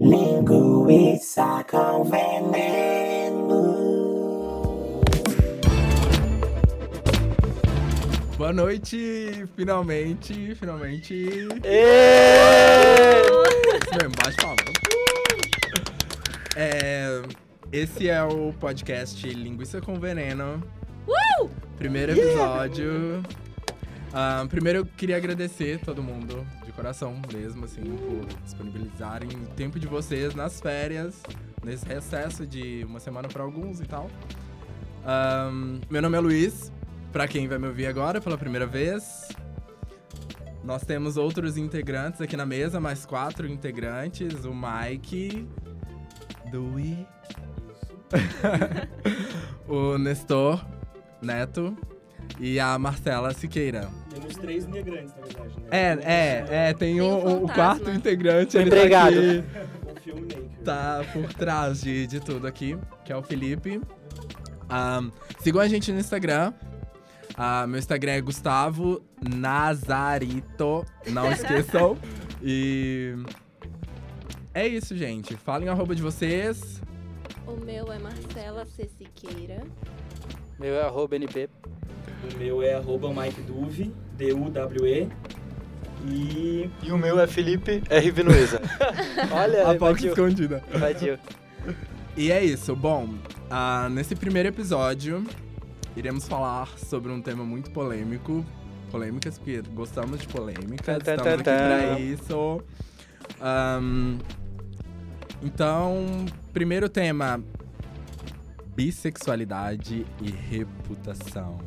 Linguiça com Veneno. Boa noite, finalmente. Isso mesmo, bate palma. Esse é o podcast Linguiça com Veneno. Primeiro episódio. Primeiro eu queria agradecer todo mundo, de coração mesmo, assim, por disponibilizarem o tempo de vocês nas férias, nesse recesso de uma semana para alguns e tal. Meu nome é Luiz, para quem vai me ouvir agora pela primeira vez. Nós temos outros integrantes aqui na mesa, mais 4 integrantes, o Mike Duve, o Nestor Neto e a Marcella Siqueira. Temos 3 integrantes, na verdade, né? Tem o quarto integrante. Obrigado. Ele tá aqui. O filmmaker. Tá por trás de tudo aqui, que é o Felipe. Sigam a gente no Instagram. Meu Instagram é Gustavo Nazarito. Não esqueçam. E é isso, gente. Falem arroba de vocês. O meu é Marcella C. Siqueira. Meu é @np. O meu é @MikeDuve, D-U-W-E. E o meu é Felipe R. Vinueza. Olha, a pauta escondida. Invadiu. E é isso. Bom, nesse primeiro episódio, iremos falar sobre um tema muito polêmico. Polêmicas, porque gostamos de polêmicas. Estamos aqui pra isso. Então, primeiro tema... bissexualidade e reputação.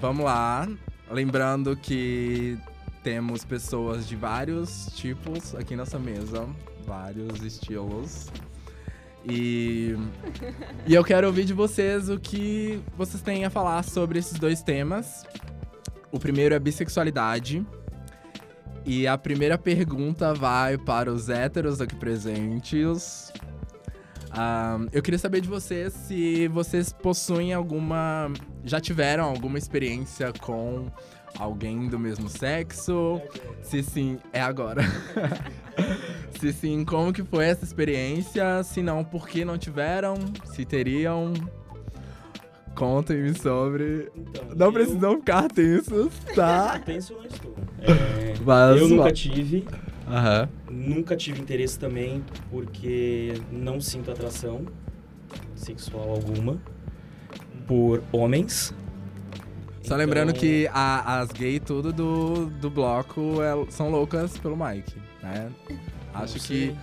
Vamos lá. Lembrando que temos pessoas de vários tipos aqui nessa mesa. Vários estilos. E eu quero ouvir de vocês o que vocês têm a falar sobre esses 2 temas. O primeiro é bissexualidade. E a primeira pergunta vai para os héteros aqui presentes. Eu queria saber de vocês se vocês possuem alguma... já tiveram alguma experiência com alguém do mesmo sexo? Se sim, é agora. Se sim, como que foi essa experiência? Se não, por que não tiveram? Se teriam... contem-me sobre... Então, não precisam ficar tensos, tá? Tenso não estou. Eu nunca tive. Nunca tive interesse também, porque não sinto atração sexual alguma por homens. Só então... lembrando que as gays tudo do bloco são loucas pelo Mike, né? Acho que...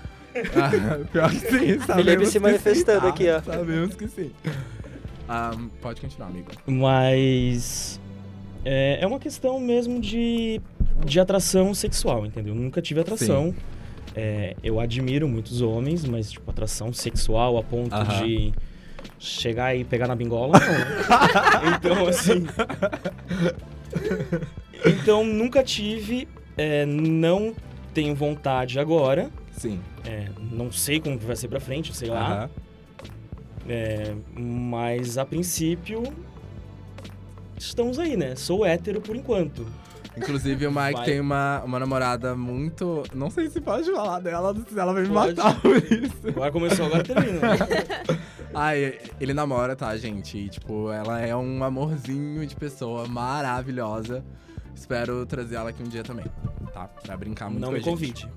pior que sim, sabemos. Felipe se manifestando que sim, aqui, ó. Sabemos que sim. Pode continuar, amigo. Mas é uma questão mesmo de atração sexual, entendeu? Nunca tive atração. Eu admiro muitos homens, mas tipo, atração sexual a ponto de chegar e pegar na bingola, não. Então, assim... então, nunca tive, não tenho vontade agora. Sim. Não sei como vai ser pra frente, sei lá. Mas a princípio estamos aí, né? Sou hétero por enquanto. Inclusive o Mike tem uma namorada muito... não sei se pode falar dela, se ela vai me matar por isso. Agora começou, agora termina. Ele namora, tá, gente? E, tipo, ela é um amorzinho de pessoa maravilhosa. Espero trazer ela aqui um dia também, tá? Pra brincar muito. Não com me convide.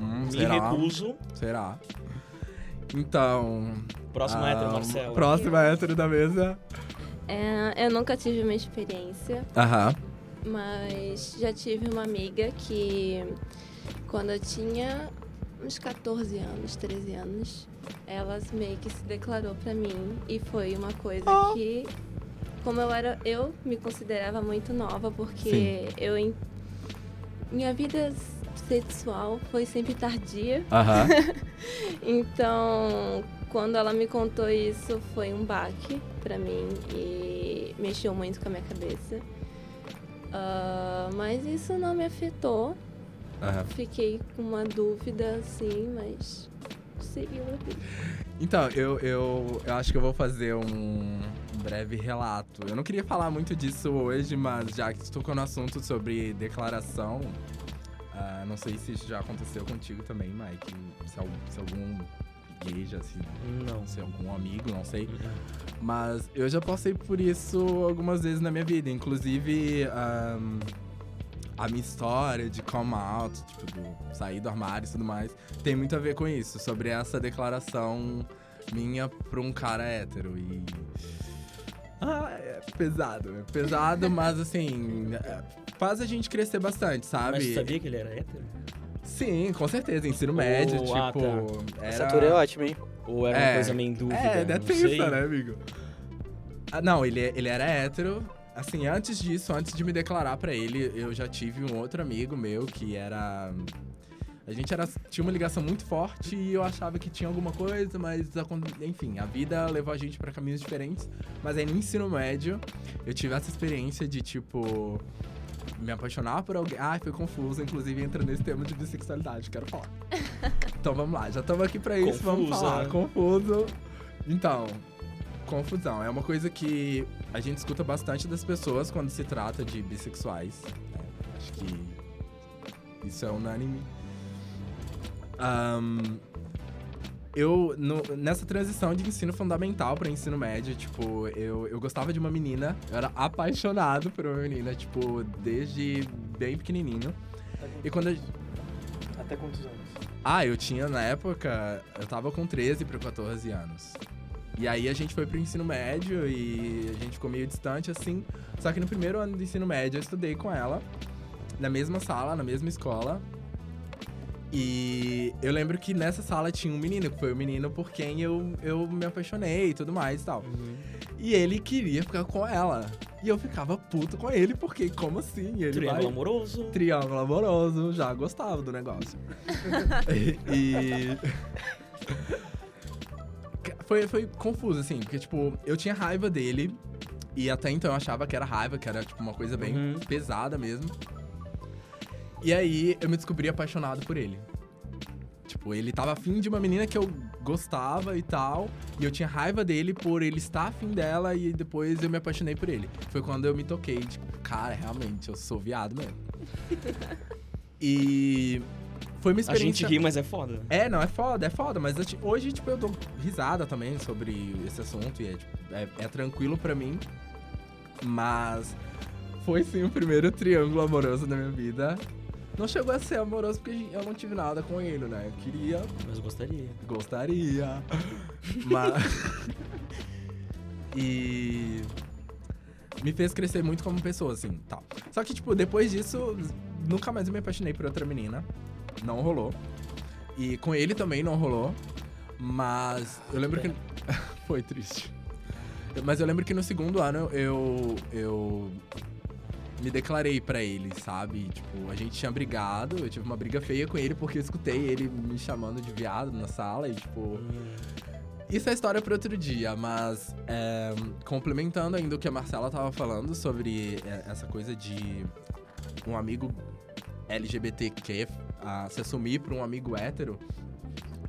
Me recuso. Será? Então... próxima hétero, Marcelo. Próxima hétero da mesa. Eu nunca tive uma experiência. Mas já tive uma amiga que, quando eu tinha uns 14 anos, 13 anos, ela meio que se declarou pra mim. E foi uma coisa que, como eu me considerava muito nova, porque minha vida... sexual foi sempre tardia. Então, quando ela me contou isso, foi um baque pra mim e mexeu muito com a minha cabeça. Mas isso não me afetou. Fiquei com uma dúvida, sim, mas seguiu a vida. Então, eu acho que eu vou fazer um breve relato. Eu não queria falar muito disso hoje, mas já que tocou no assunto sobre declaração Não sei se isso já aconteceu contigo também, Mike. Se algum igreja, assim, não sei, algum amigo, não sei. Mas eu já passei por isso algumas vezes na minha vida. Inclusive, a minha história de come out, tipo, do sair do armário e tudo mais, tem muito a ver com isso. Sobre essa declaração minha pra um cara hétero e... é pesado, né? Pesado, mas assim... Faz a gente crescer bastante, sabe? Mas você sabia que ele era hétero? Sim, com certeza. Ensino médio, tipo... Tá. Era... Essa altura é ótima, hein? Ou era uma coisa meio em dúvida? É tensa, né, amigo? Não, ele era hétero. Assim, antes disso, antes de me declarar pra ele, eu já tive um outro amigo meu que era... A gente tinha uma ligação muito forte e eu achava que tinha alguma coisa, mas, enfim, a vida levou a gente pra caminhos diferentes. Mas aí no ensino médio, eu tive essa experiência de, tipo, me apaixonar por alguém. Ai, foi confuso, inclusive entra nesse tema de bissexualidade, quero falar. Então vamos lá, já estamos aqui pra isso, vamos falar. Né? Confuso. Então, confusão. É uma coisa que a gente escuta bastante das pessoas quando se trata de bissexuais. Né? Acho que isso é unânime. Nessa transição de ensino fundamental pra ensino médio, tipo, eu gostava de uma menina, eu era apaixonado por uma menina, tipo, desde bem pequenininho. Até quantos anos? Eu tinha, na época, eu tava com 13 pra 14 anos. E aí a gente foi pro ensino médio e a gente ficou meio distante, assim. Só que no primeiro ano do ensino médio eu estudei com ela, na mesma sala, na mesma escola. E eu lembro que nessa sala tinha um menino, que foi o menino por quem eu me apaixonei e tudo mais e tal. Uhum. E ele queria ficar com ela. E eu ficava puto com ele, porque como assim? Ele amoroso. Triângulo amoroso, já gostava do negócio. Foi confuso, assim, porque, tipo, eu tinha raiva dele. E até então eu achava que era raiva, que era, tipo, uma coisa bem pesada mesmo. E aí, eu me descobri apaixonado por ele. Tipo, ele tava afim de uma menina que eu gostava e tal. E eu tinha raiva dele por ele estar afim dela. E depois eu me apaixonei por ele. Foi quando eu me toquei, tipo, cara, realmente, eu sou viado mesmo. E foi uma experiência... A gente ri, mas é foda. É foda. Mas hoje, tipo, eu dou risada também sobre esse assunto. E é tranquilo pra mim. Mas foi, sim, o primeiro triângulo amoroso da minha vida. Não chegou a ser amoroso porque eu não tive nada com ele, né? Eu queria... Mas gostaria. Gostaria. Mas... E... Me fez crescer muito como pessoa, assim, tal. Só que, tipo, depois disso, nunca mais eu me apaixonei por outra menina. Não rolou. E com ele também não rolou. Mas eu lembro que... Foi triste. Mas eu lembro que no segundo ano eu me declarei pra ele, sabe? Tipo, a gente tinha brigado, eu tive uma briga feia com ele porque eu escutei ele me chamando de viado na sala e, tipo... Isso é história pra outro dia, mas complementando ainda o que a Marcella tava falando sobre essa coisa de um amigo LGBTQ se assumir pra um amigo hétero,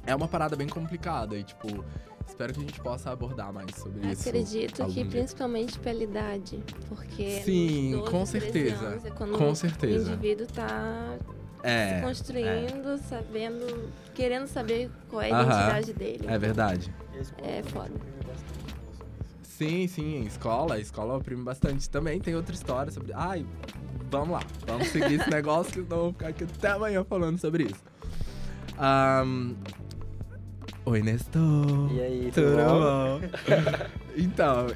é uma parada bem complicada e, tipo... Espero que a gente possa abordar mais sobre isso. Acredito que principalmente pela idade, porque... Sim, nos 12, com certeza. Anos é quando o indivíduo tá se construindo, sabendo, querendo saber qual é a identidade dele. É verdade. É foda. Sim, escola oprime bastante. Também tem outra história sobre... Ai, vamos lá, vamos seguir esse negócio, que senão eu vou ficar aqui até amanhã falando sobre isso. Oi, Nestor. E aí, tudo bom? Então,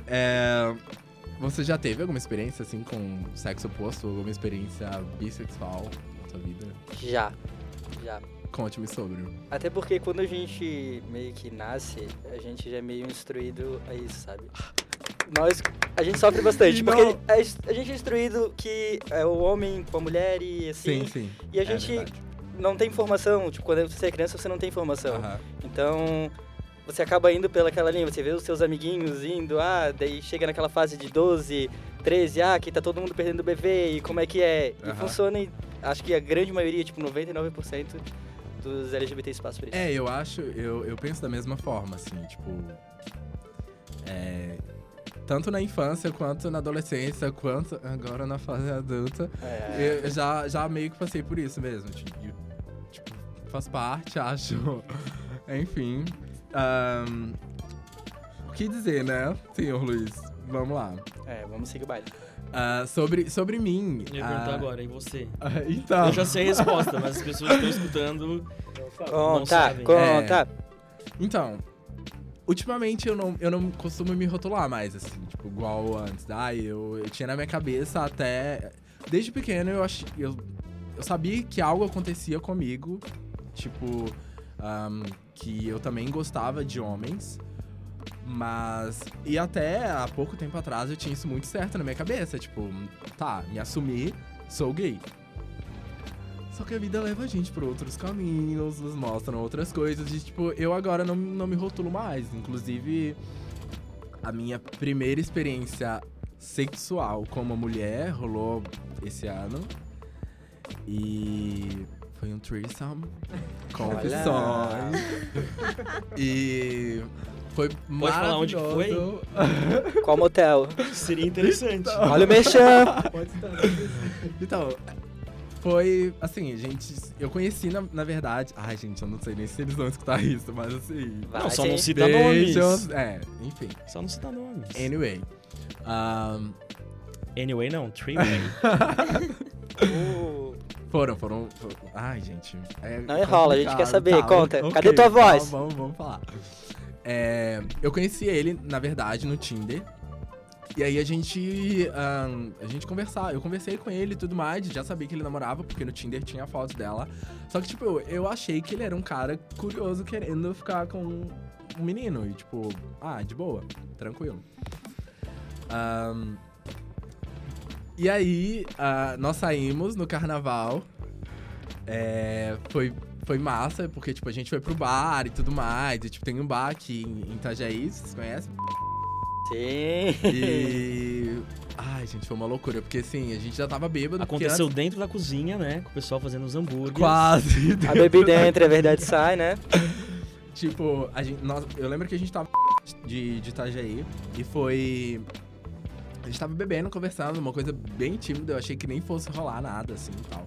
você já teve alguma experiência, assim, com sexo oposto? Alguma experiência bissexual na sua vida? Já. Conte-me sobre. Até porque quando a gente meio que nasce, a gente já é meio instruído a isso, sabe? A gente sofre bastante, porque a gente é instruído que é o homem com a mulher e assim. Sim. E a gente... Verdade. Não tem informação, tipo, quando você é criança, você não tem informação. Uhum. Então, você acaba indo pelaquela linha, você vê os seus amiguinhos indo, daí chega naquela fase de 12, 13, que tá todo mundo perdendo o bebê, e como é que é? E funciona, e acho que a grande maioria, tipo, 99% dos LGBTs passa por isso. Eu penso da mesma forma, assim, tipo... tanto na infância, quanto na adolescência, quanto agora na fase adulta. É. Eu já meio que passei por isso mesmo. Tipo, faz parte, acho. Enfim. O que dizer, né, senhor Luiz? Vamos lá. É, vamos seguir o baile. Sobre mim... Eu ia perguntar agora, e você? Então... Eu já sei a resposta, mas as pessoas que estão escutando não sabem. Conta. Então, ultimamente eu não costumo me rotular mais, assim, tipo, igual antes. Eu tinha na minha cabeça até... Desde pequeno eu sabia que algo acontecia comigo, tipo, que eu também gostava de homens. Mas, e até há pouco tempo atrás eu tinha isso muito certo na minha cabeça. Tipo, tá, me assumi, sou gay. Só que a vida leva a gente pra outros caminhos, nos mostram outras coisas. E tipo, eu agora não me rotulo mais. Inclusive, a minha primeira experiência sexual com uma mulher rolou esse ano. E... foi um threesome. Confissões. E... foi maravilhoso. Pode falar onde foi? Qual motel? Seria interessante. Então, olha o mexão. Pode estar. Então, foi assim, gente... Eu conheci, na verdade... Ai, gente, eu não sei nem se eles vão escutar isso, mas assim... Vai, não, só não cita nomes. É, enfim. Só não cita nomes. Anyway. Anyway não, three-way. Foram. Ai, gente. É não enrola, a gente quer saber. Tá, conta. Okay, cadê tua voz? Vamos falar. É, eu conheci ele, na verdade, no Tinder. E aí a gente conversava. Eu conversei com ele e tudo mais. Já sabia que ele namorava, porque no Tinder tinha a foto dela. Só que, tipo, eu achei que ele era um cara curioso, querendo ficar com um menino. E, tipo, de boa, tranquilo. E aí, nós saímos no carnaval. Foi massa, porque, tipo, a gente foi pro bar e tudo mais. E, tipo, tem um bar aqui em Itajaí, vocês conhecem? Sim! E... ai, gente, foi uma loucura. Porque, assim, a gente já tava bêbado. Aconteceu antes... dentro da cozinha, né? Com o pessoal fazendo os hambúrgueres. Quase! A bebida entra, a verdade sai, né? Tipo, eu lembro que a gente tava de Itajaí. E foi... a gente tava bebendo, conversando, uma coisa bem tímida. Eu achei que nem fosse rolar nada, assim, e tal.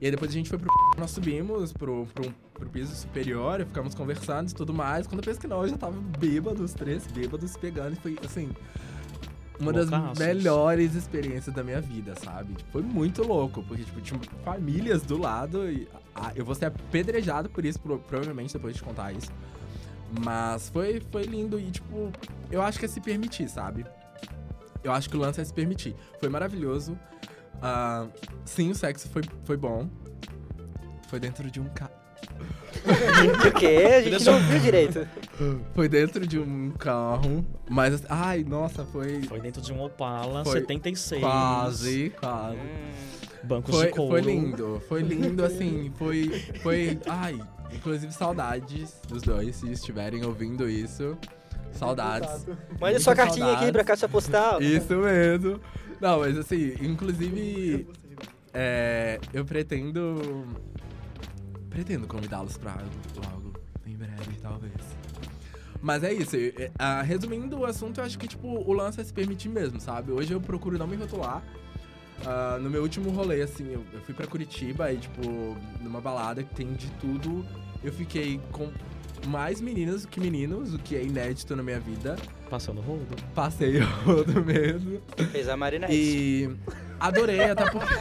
E aí depois a gente foi pro... nós subimos pro piso superior e ficamos conversando e tudo mais. Quando eu penso que não, eu já tava bêbado, os três bêbados, pegando. E foi, assim, uma das melhores experiências da minha vida, sabe? Tipo, foi muito louco, porque, tipo, tinha famílias do lado. E eu vou ser apedrejado por isso, provavelmente, depois de contar isso. Mas foi lindo e, tipo, eu acho que é se permitir, sabe? Eu acho que o lance é se permitir. Foi maravilhoso. Sim, o sexo foi bom. Foi dentro de um o quê? A gente não viu direito. Foi dentro de um carro, mas... ai, nossa, foi... foi dentro de um Opala, foi 76. Quase. Bancos de couro. Foi lindo, assim, foi... ai, inclusive saudades dos dois, se estiverem ouvindo isso. Saudades. Mande sua cartinha aqui pra caixa postal. Isso mesmo. Não, mas assim, inclusive, eu pretendo convidá-los pra logo, em breve, talvez. Mas é isso. Resumindo o assunto, eu acho que, tipo, o lance é se permitir mesmo, sabe? Hoje eu procuro não me rotular. No meu último rolê, assim, eu fui pra Curitiba e, tipo, numa balada que tem de tudo, eu fiquei com... mais meninas do que meninos, o que é inédito na minha vida. Passando rodo? Passei o rodo mesmo. Fez a marinete. E adorei, até porque...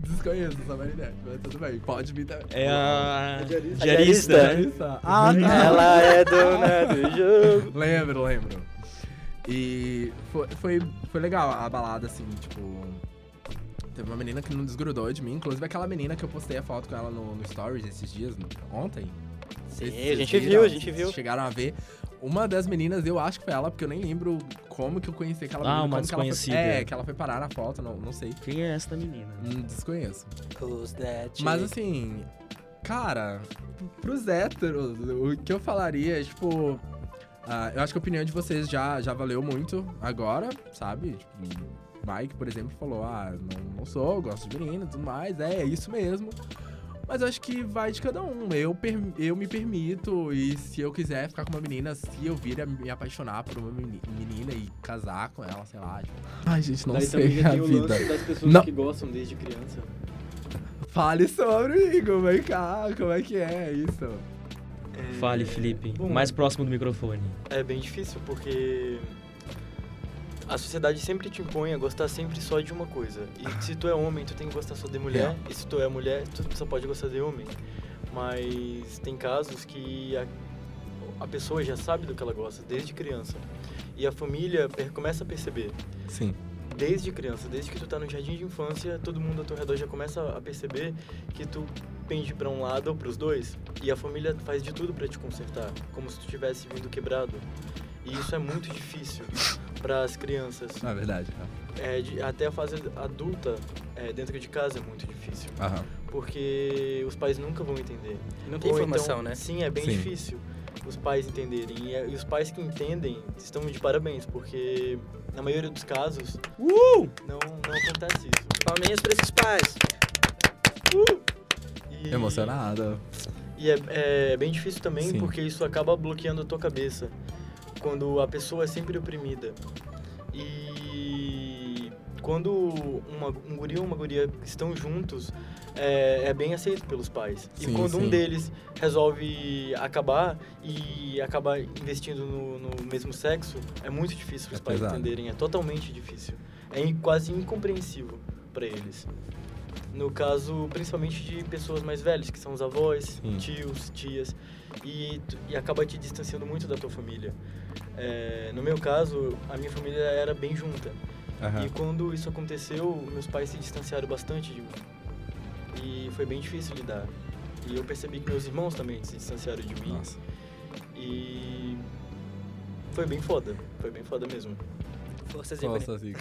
desconheço essa marinete, mas tudo bem. Pode vir também. É a diarista. Ah, tá. Ela é dona do jogo. Lembro. E foi legal a balada, assim, tipo... teve uma menina que não desgrudou de mim, inclusive aquela menina que eu postei a foto com ela no Stories esses dias, ontem. Sim, a gente viu. Chegaram a ver. Uma das meninas, eu acho que foi ela, porque eu nem lembro como que eu conheci aquela menina. Ah, uma desconhecida. Que ela foi parar na foto, não sei. Quem é essa menina? Desconheço. Who's that? Mas assim, cara, pros héteros, o que eu falaria é, tipo... eu acho que a opinião de vocês já valeu muito agora, sabe? Tipo... Mike, por exemplo, falou, não sou, gosto de menina e tudo mais, é isso mesmo. Mas eu acho que vai de cada um. Eu me permito, e se eu quiser ficar com uma menina, se eu vir a me apaixonar por uma menina e casar com ela, sei lá. Tipo... Ai, gente, não sei a vida. Daí também tem o lance das pessoas que gostam desde criança. Fale sobre, como é que é isso? Fale, Felipe. Bom, mais próximo do microfone. É bem difícil, porque a sociedade sempre te impõe a gostar sempre só de uma coisa. E se tu é homem, tu tem que gostar só de mulher. É. E se tu é mulher, tu só pode gostar de homem. Mas tem casos que a pessoa já sabe do que ela gosta, desde criança. E a família começa a perceber. Sim. Desde criança, desde que tu tá no jardim de infância, todo mundo ao teu redor já começa a perceber que tu pende pra um lado ou pros dois, e a família faz de tudo pra te consertar, como se tu tivesse vindo quebrado. E isso é muito difícil pras crianças. Na verdade, até a fase adulta, dentro de casa é muito difícil. Aham. Porque os pais nunca vão entender. Não tem informação, então, né? Sim, é bem difícil os pais entenderem. E os pais que entendem estão de parabéns, porque na maioria dos casos não acontece isso. Palminhas pra esses pais. Emocionada. E é bem difícil também, porque isso acaba bloqueando a tua cabeça, quando a pessoa é sempre oprimida. E quando um guri ou uma guria estão juntos, é bem aceito pelos pais. Sim, e quando um deles resolve acabar e acabar investindo no mesmo sexo, é muito difícil para os pais entenderem. É totalmente difícil. É quase incompreensível para eles. No caso, principalmente de pessoas mais velhas, que são os avós, tios, tias, e acaba te distanciando muito da tua família. No meu caso, a minha família era bem junta. Uhum. E quando isso aconteceu, meus pais se distanciaram bastante de mim. E foi bem difícil lidar. E eu percebi que meus irmãos também se distanciaram de mim. Nossa. E foi bem foda mesmo. Força Zica.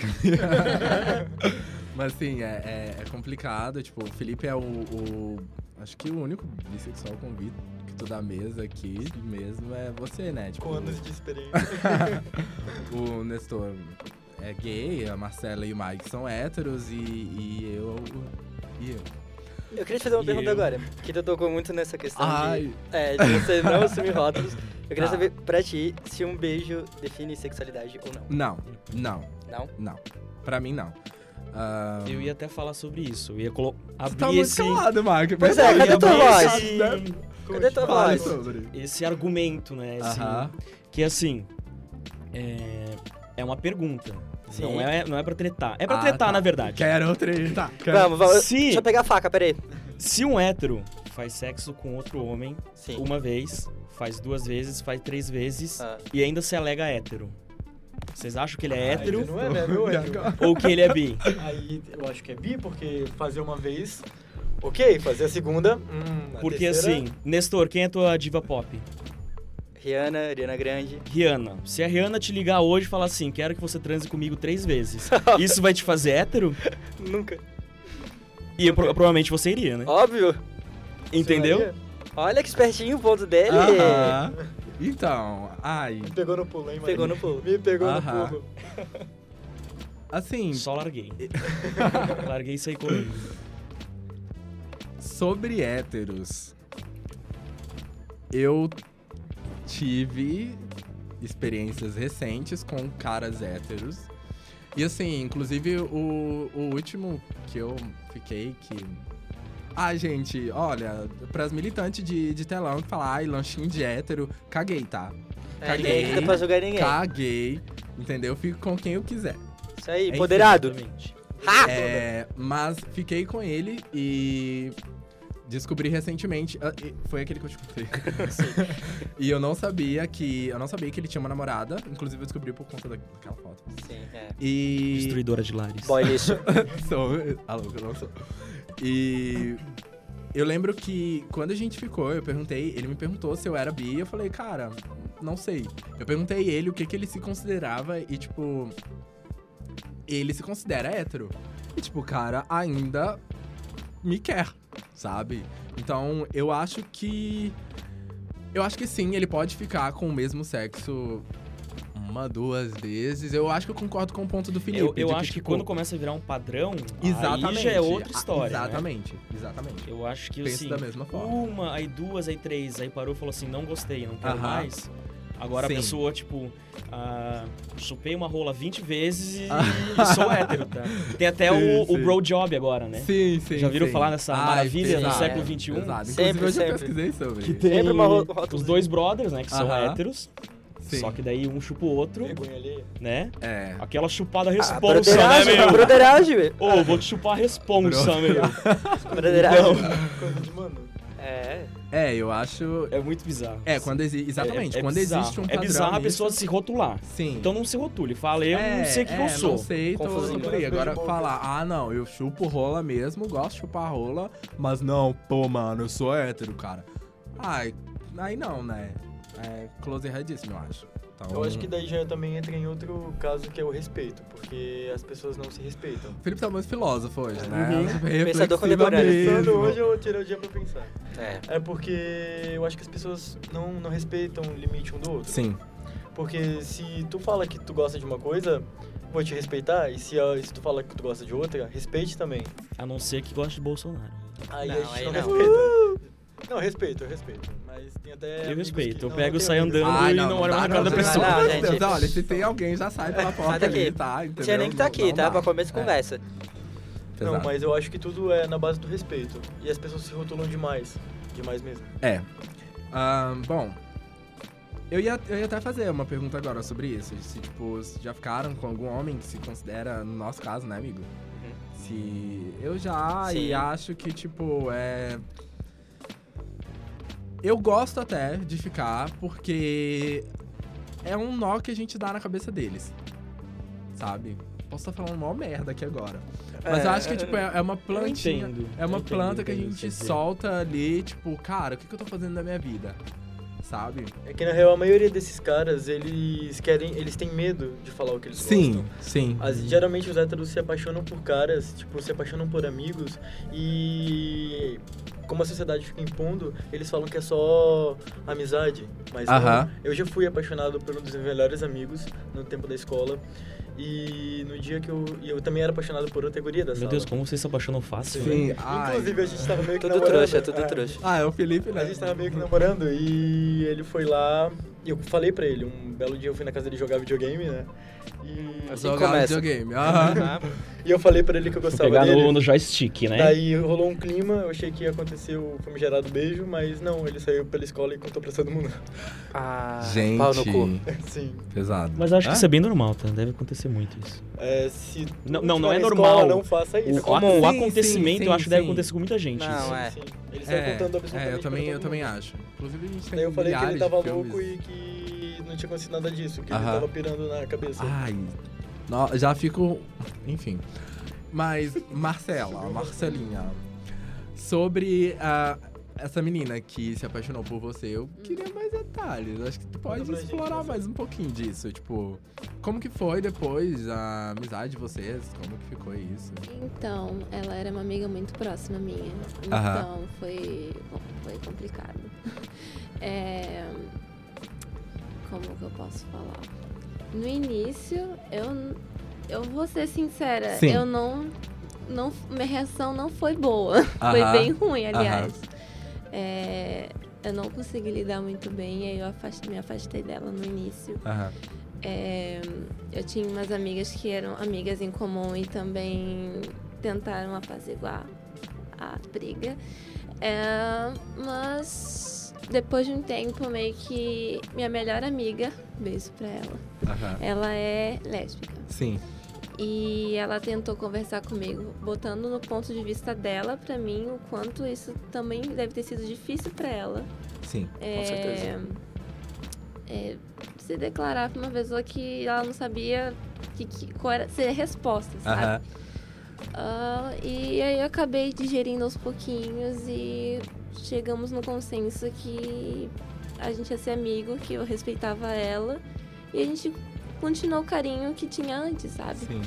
Mas assim, é complicado. Tipo, o Felipe é acho que o único bissexual convicto da mesa aqui mesmo é você, né? Tipo, com anos de experiência. O Nestor é gay, a Marcella e o Mike são héteros e eu. Eu queria te fazer uma pergunta agora, que tu tocou muito nessa questão de você não assumir rótulos. Eu queria saber pra ti se um beijo define sexualidade ou não. Não. Pra mim, não. Eu ia até falar sobre isso. Eu ia abrir tá muito calado, Marco. Pois cadê tua voz? Cadê tua voz? Esse argumento, né? Que assim, é uma pergunta. Sim. Não é pra tretar. É pra tretar, na verdade. Quero tretar. Vamos. Deixa eu pegar a faca, peraí. Se um hétero faz sexo com outro homem uma vez, faz duas vezes, faz três vezes e ainda se alega hétero, vocês acham que ele é hétero? Não é, velho, ou que ele é bi? Aí eu acho que é bi, porque fazer uma vez, ok, fazer a segunda, porque terceira... assim, Nestor, quem é tua diva pop? Rihanna Grande. Rihanna. Se a Rihanna te ligar hoje e falar assim, quero que você transe comigo 3 vezes, isso vai te fazer hétero? Nunca. E eu, provavelmente você iria, né? Óbvio. Entendeu? Olha que espertinho o ponto dele. Então, Me pegou no pulo, hein, mano? Me pegou no pulo. Assim... Só larguei. Larguei e saí correndo. Sobre héteros, eu tive experiências recentes com caras héteros. E assim, inclusive o último que eu fiquei que... Ah, gente, olha, pras militantes de telão que falam, ai, lanchinho de hétero, caguei, tá? Caguei, ninguém pra julgar ninguém. Caguei, entendeu? Fico com quem eu quiser. Isso aí, empoderado. Mas fiquei com ele e... descobri recentemente, foi aquele que eu te contei. E eu não sabia que ele tinha uma namorada. Inclusive eu descobri por conta daquela foto. Sim, destruidora de lares. Boy lixo. Eu não sou. E eu lembro que quando a gente ficou, ele me perguntou se eu era bi. Eu falei, cara, não sei. Eu perguntei ele o que ele se considerava e, tipo, ele se considera hétero. E, tipo, o cara ainda me quer, sabe? Então, eu acho que sim, ele pode ficar com o mesmo sexo uma, duas vezes. Eu acho que eu concordo com o ponto do Felipe. Eu acho que quando começa a virar um padrão, exatamente, aí já é outra história. Exatamente, né? Exatamente. Eu acho que, penso assim, da mesma forma. Uma, aí duas, aí três, aí parou e falou assim, não gostei, não quero mais. Agora sim. A pessoa, tipo, chupei uma rola 20 vezes e sou hétero, tá? Tem até o bro job agora, né? Sim, sim. Já viram falar nessa maravilha do século XXI? Exato. Sempre eu pesquisei sobre. Que tem os dois brothers, né, que são héteros. Sim. Só que daí um chupa o outro, né? É. Aquela chupada responsa, né, meu? Broderagem, velho. Ô, vou te chupar a responsa, meu. Broderagem. Coisa de mano. É. É, eu acho... É muito bizarro. É, quando exatamente, quando bizarro. Existe um padrão... É bizarro a pessoa se rotular. Sim. Então não se rotule, fala, eu não sei o que eu sou. Não sei, tô por aí. Agora falar, não, eu chupo rola mesmo, gosto de chupar rola, mas não, pô, mano, eu sou hétero, cara. Aí não, né? É close erradíssimo, eu acho. Eu acho que daí já também entra em outro caso que é o respeito, porque as pessoas não se respeitam. O Felipe tá muito filósofo hoje, né? Pensador contemporâneo. Pensando hoje, eu tirei o dia pra pensar. É porque eu acho que as pessoas não respeitam o limite um do outro. Sim. Porque se tu fala que tu gosta de uma coisa, vou te respeitar, e se tu fala que tu gosta de outra, respeite também. A não ser que goste de Bolsonaro. Aí a gente não respeita. Não, eu respeito. Mas tem até. Eu respeito, eu pego, saio andando e não olho mais na cara da pessoa. Não, olha, se tem alguém, já sai pela porta ali, tá? Entendeu? Tinha nem que tá aqui, tá? Pra começo de conversa. Não, mas eu acho que tudo é na base do respeito. E as pessoas se rotulam demais. Demais mesmo. É. Bom. Eu ia até fazer uma pergunta agora sobre isso. Se, tipo, já ficaram com algum homem que se considera, no nosso caso, né, amigo? Se. Eu já. Sim. E acho que, tipo, eu gosto até de ficar, porque é um nó que a gente dá na cabeça deles, sabe? Posso estar falando uma merda aqui agora. Mas eu acho que tipo, é uma plantinha, planta que a gente solta ali, tipo, cara, o que eu tô fazendo na minha vida? Sabe? É que na real a maioria desses caras, eles têm medo de falar o que eles gostam. Sim. Geralmente os héteros se apaixonam por caras, tipo, se apaixonam por amigos e como a sociedade fica impondo, eles falam que é só amizade. Mas eu já fui apaixonado por um dos meus melhores amigos no tempo da escola. E no dia que eu também era apaixonado por outra guria da sala. Meu Deus, como vocês se apaixonam fácil, velho. Inclusive, a gente tava meio que namorando. Tudo trouxa. É o Felipe, né? A gente tava meio que namorando e ele foi lá. E eu falei pra ele, um belo dia eu fui na casa dele jogar videogame, né? E assim jogar videogame, E eu falei pra ele que eu gostava dele. Pegar no joystick, né? Daí rolou um clima, eu achei que ia acontecer o famigerado beijo, mas não, ele saiu pela escola e contou pra todo mundo. Gente. Pau no cu. Sim. Pesado. Mas acho que isso é bem normal, tá? Deve acontecer muito isso. Se não é normal. Escola, não faça isso. O acontecimento eu acho que deve acontecer com muita gente. Não, isso. Sim. Ele saiu contando absolutamente eu também acho. Inclusive, a gente tem. Daí eu falei que ele tava louco e que não tinha acontecido nada disso, que ele tava pirando na cabeça. Já fico... Enfim. Mas, Marcelinha, sobre essa menina que se apaixonou por você, eu queria mais detalhes. Acho que tu pode explorar mais um pouquinho disso. Tipo, como que foi depois a amizade de vocês? Como que ficou isso? Então, ela era uma amiga muito próxima minha. Então, foi complicado. Como que eu posso falar? No início, eu vou ser sincera, sim, eu não... Minha reação não foi boa. Foi bem ruim, aliás. Eu não consegui lidar muito bem, aí eu me afastei dela no início. Eu tinha umas amigas que eram amigas em comum e também tentaram apaziguar a briga. Mas depois de um tempo, meio que minha melhor amiga, beijo pra ela, ela é lésbica. Sim. E ela tentou conversar comigo, botando no ponto de vista dela, pra mim, o quanto isso também deve ter sido difícil pra ela. Sim, com certeza. Se declarar pra uma pessoa que ela não sabia qual era a resposta, sabe? E aí eu acabei digerindo aos pouquinhos e chegamos no consenso que a gente ia ser amigo, que eu respeitava ela e a gente continuou o carinho que tinha antes, sabe? Sim.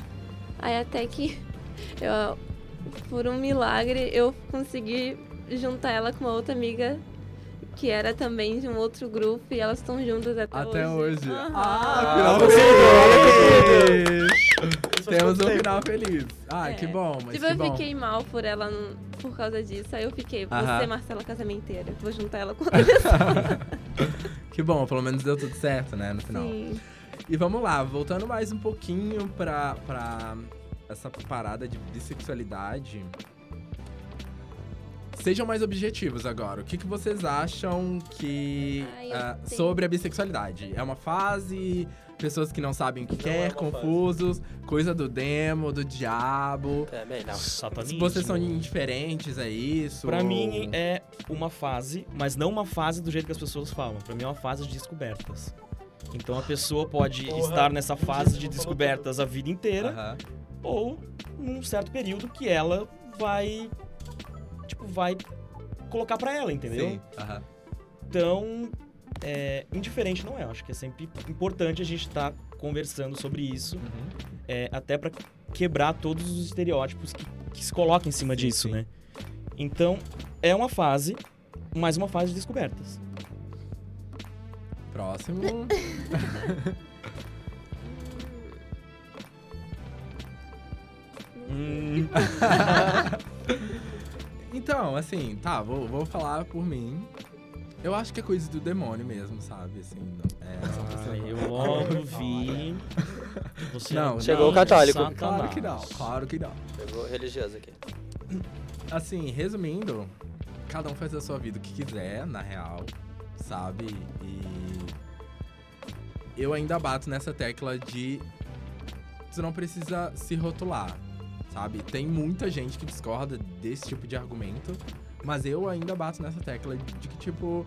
Aí até que eu, por um milagre, eu consegui juntar ela com uma outra amiga que era também de um outro grupo, e elas estão juntas até hoje. Uhum. Final feliz! Temos um final feliz. Que bom, mas tipo, que bom. Eu fiquei mal por ela, por causa disso. Aí eu fiquei, você, Marcella Casamenteira, vou juntar ela com a Que bom, pelo menos deu tudo certo, né, no final. Sim. E vamos lá, voltando mais um pouquinho pra essa parada de bissexualidade. Sejam mais objetivos agora. O que vocês acham que sobre a bissexualidade? É uma fase, pessoas que não sabem o que quer, confusos, coisa do demo, do diabo. Também não, satanismo. Vocês são indiferentes a isso? Pra mim é uma fase, mas não uma fase do jeito que as pessoas falam. Pra mim é uma fase de descobertas. Então a pessoa pode estar nessa fase de descobertas a vida inteira, ou num certo período que ela vai colocar pra ela, entendeu? Sim, Então, indiferente não é. Eu acho que é sempre importante a gente estar conversando sobre isso, até pra quebrar todos os estereótipos que se colocam em cima disso, né? Então, é uma fase, mas uma fase de descobertas. Próximo. Então, assim, vou falar por mim. Eu acho que é coisa do demônio mesmo, sabe? Assim, eu ouvi. Você não chegou o católico. Claro que não. Chegou religioso aqui. Assim, resumindo, cada um faz a sua vida o que quiser, na real, sabe? E eu ainda bato nessa tecla de você não precisa se rotular. Sabe? Tem muita gente que discorda desse tipo de argumento, mas eu ainda bato nessa tecla de que, tipo,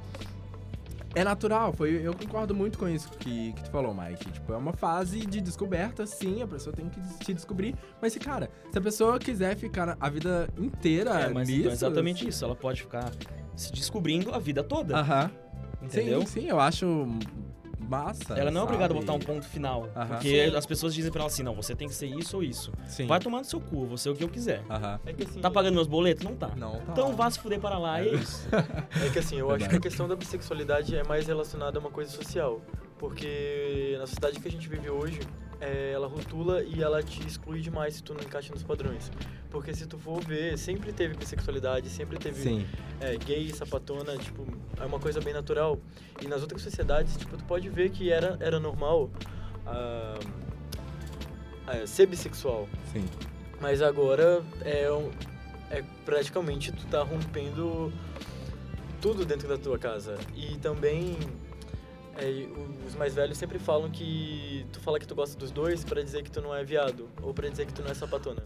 é natural. Eu concordo muito com isso que tu falou, Mike. Tipo, é uma fase de descoberta, sim, a pessoa tem que se descobrir. Mas, cara, se a pessoa quiser ficar a vida inteira nisso... Então é exatamente isso. Ela pode ficar se descobrindo a vida toda. Entendeu? Sim, eu acho... Massa, ela não é obrigada a botar um ponto final. Porque as pessoas dizem pra ela assim: não, você tem que ser isso ou isso. Sim. Vai tomar no seu cu, você é o que eu quiser. É que, assim, tá pagando meus boletos? Não tá. Então vá se fuder para lá, é isso. É que assim, eu acho que a questão da bissexualidade é mais relacionada a uma coisa social. Porque na sociedade que a gente vive hoje, ela rotula e ela te exclui demais se tu não encaixa nos padrões. Porque se tu for ver, sempre teve bissexualidade, sempre teve gay, sapatona, tipo, é uma coisa bem natural. E nas outras sociedades, tipo, tu pode ver que era normal ser bissexual. Sim. Mas agora é praticamente tu tá rompendo tudo dentro da tua casa. E também... os mais velhos sempre falam que tu fala que tu gosta dos dois pra dizer que tu não é viado, ou pra dizer que tu não é sapatona.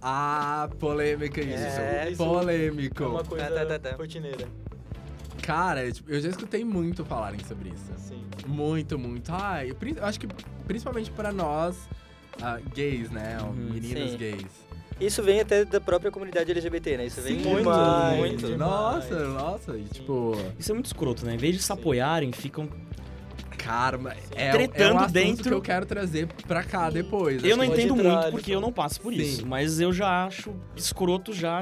Polêmica isso. Polêmico. É uma coisa rotineira. Cara, eu já escutei muito falarem sobre isso. Sim. Muito, muito. Eu acho que principalmente pra nós gays, né? Meninas gays. Isso vem até da própria comunidade LGBT, né? Isso vem muito. Demais. Nossa. E, tipo... Isso é muito escroto, né? Em vez de se apoiarem, ficam... Karma, tretando um assunto dentro que eu quero trazer pra cá depois. Eu não entendo muito porque eu não passo por isso, mas eu já acho escroto já.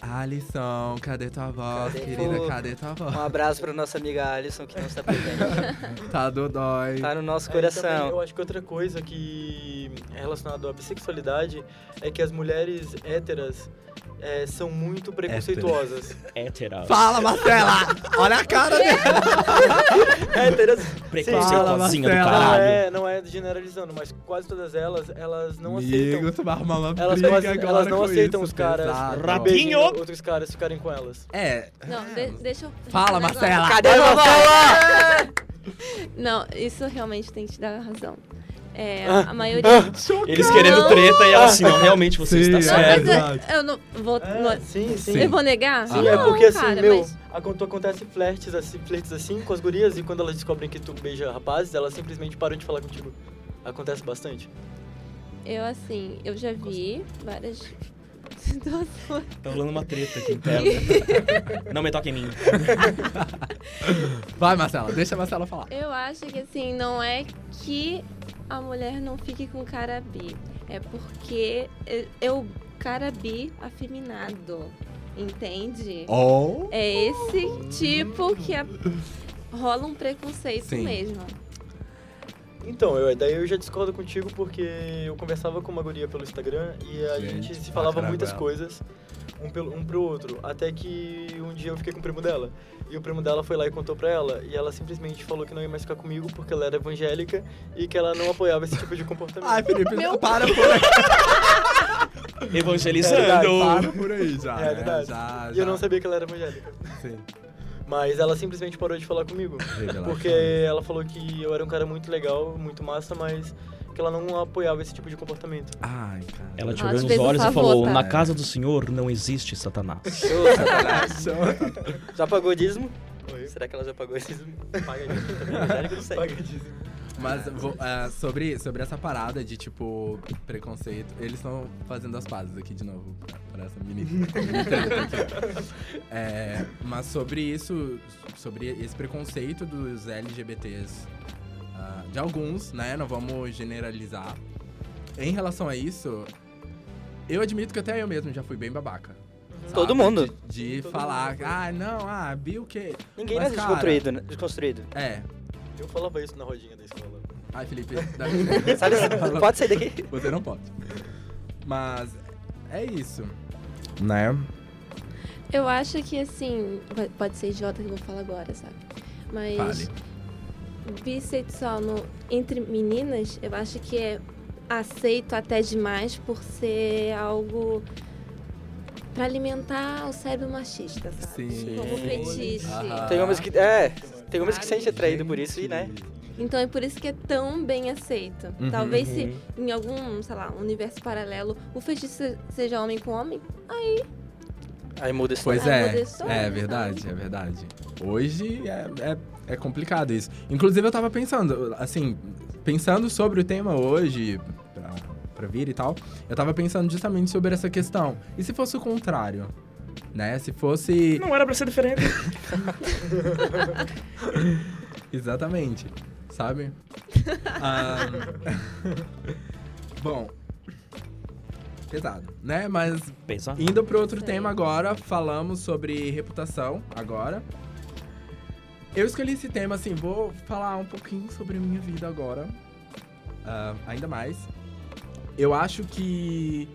Alisson, cadê tua voz, querida? Cadê tua voz? Um abraço pra nossa amiga Alisson, que não está presente. Tá do dói. Tá no nosso coração. Também, eu acho que outra coisa que é relacionada à bissexualidade é que as mulheres héteras são muito preconceituosas. Héteras. Fala, Marcella! Olha a cara dela! Héteras. Preconceituosinha do caralho. Não é generalizando, mas quase todas elas não aceitam. Elas não aceitam os caras. Outros caras ficarem com elas. Não, deixa eu... Fala, Marcella! Cadê a Marcella? Não, isso realmente tem que te dar razão. A maioria... Eles querendo treta e ela assim, não, realmente você está certo. Eu não vou... Eu vou negar? Sim, porque assim, cara, acontece flertes assim com as gurias, e quando elas descobrem que tu beija rapazes, elas simplesmente param de falar contigo. Acontece bastante. Eu já vi várias... Tá rolando uma treta aqui interna. Não me toque em mim. Vai, Marcella, deixa a Marcella falar. Eu acho que assim, não é que a mulher não fique com cara bi. É porque eu cara bi afeminado, entende? Oh. É esse tipo que rola um preconceito. Sim. Mesmo. Então, daí eu já discordo contigo, porque eu conversava com uma guria pelo Instagram e a gente se falava muitas coisas um pro outro, até que um dia eu fiquei com o primo dela, e o primo dela foi lá e contou pra ela, e ela simplesmente falou que não ia mais ficar comigo porque ela era evangélica e que ela não apoiava esse tipo de comportamento. Ai, Felipe, não, para por aí. Evangelizando. Para por aí já, né? Já. E eu não sabia que ela era evangélica. Sim. Mas ela simplesmente parou de falar comigo, porque ela falou que eu era um cara muito legal, muito massa, mas que ela não apoiava esse tipo de comportamento. Ai, cara. Ela te olhou nos olhos e falou, na casa do Senhor não existe Satanás. Ô, Satanás. Já pagou dízimo? Oi? Será que ela já pagou dízimo? Paga dízimo também, paga dízimo. Mas sobre essa parada de, tipo, preconceito, eles estão fazendo as pazes aqui de novo, para essa menina. Mas sobre isso, sobre esse preconceito dos LGBTs, de alguns, né, não vamos generalizar. Em relação a isso, eu admito que até eu mesmo já fui bem babaca. Sabe? Todo mundo. De todo falar, mundo. Bi o quê? Ninguém é desconstruído, né? Desconstruído. É. Eu falava isso na rodinha da escola. Ai, Felipe, pode sair daqui? Você não pode. Mas é isso, né? Eu acho que, assim, pode ser idiota que eu vou falar agora, sabe? Mas bissexual entre meninas, eu acho que é aceito até demais por ser algo pra alimentar o cérebro machista, sabe? Sim. Como fetiche. Tem homens que... Tem homens que se sente atraído por isso, e né? Então é por isso que é tão bem aceito. Talvez se em algum, sei lá, universo paralelo, o fetiche seja homem com homem, aí muda a história. Pois é, é verdade. Hoje é complicado isso. Inclusive eu tava pensando sobre o tema hoje, pra vir e tal, eu tava pensando justamente sobre essa questão. E se fosse o contrário? Né? Se fosse... Não era pra ser diferente. Exatamente. Sabe? Bom. Pesado, né? Mas pesado. Indo pro outro tema agora, falamos sobre reputação agora. Eu escolhi esse tema, assim, vou falar um pouquinho sobre minha vida agora. Ainda mais. Eu acho que...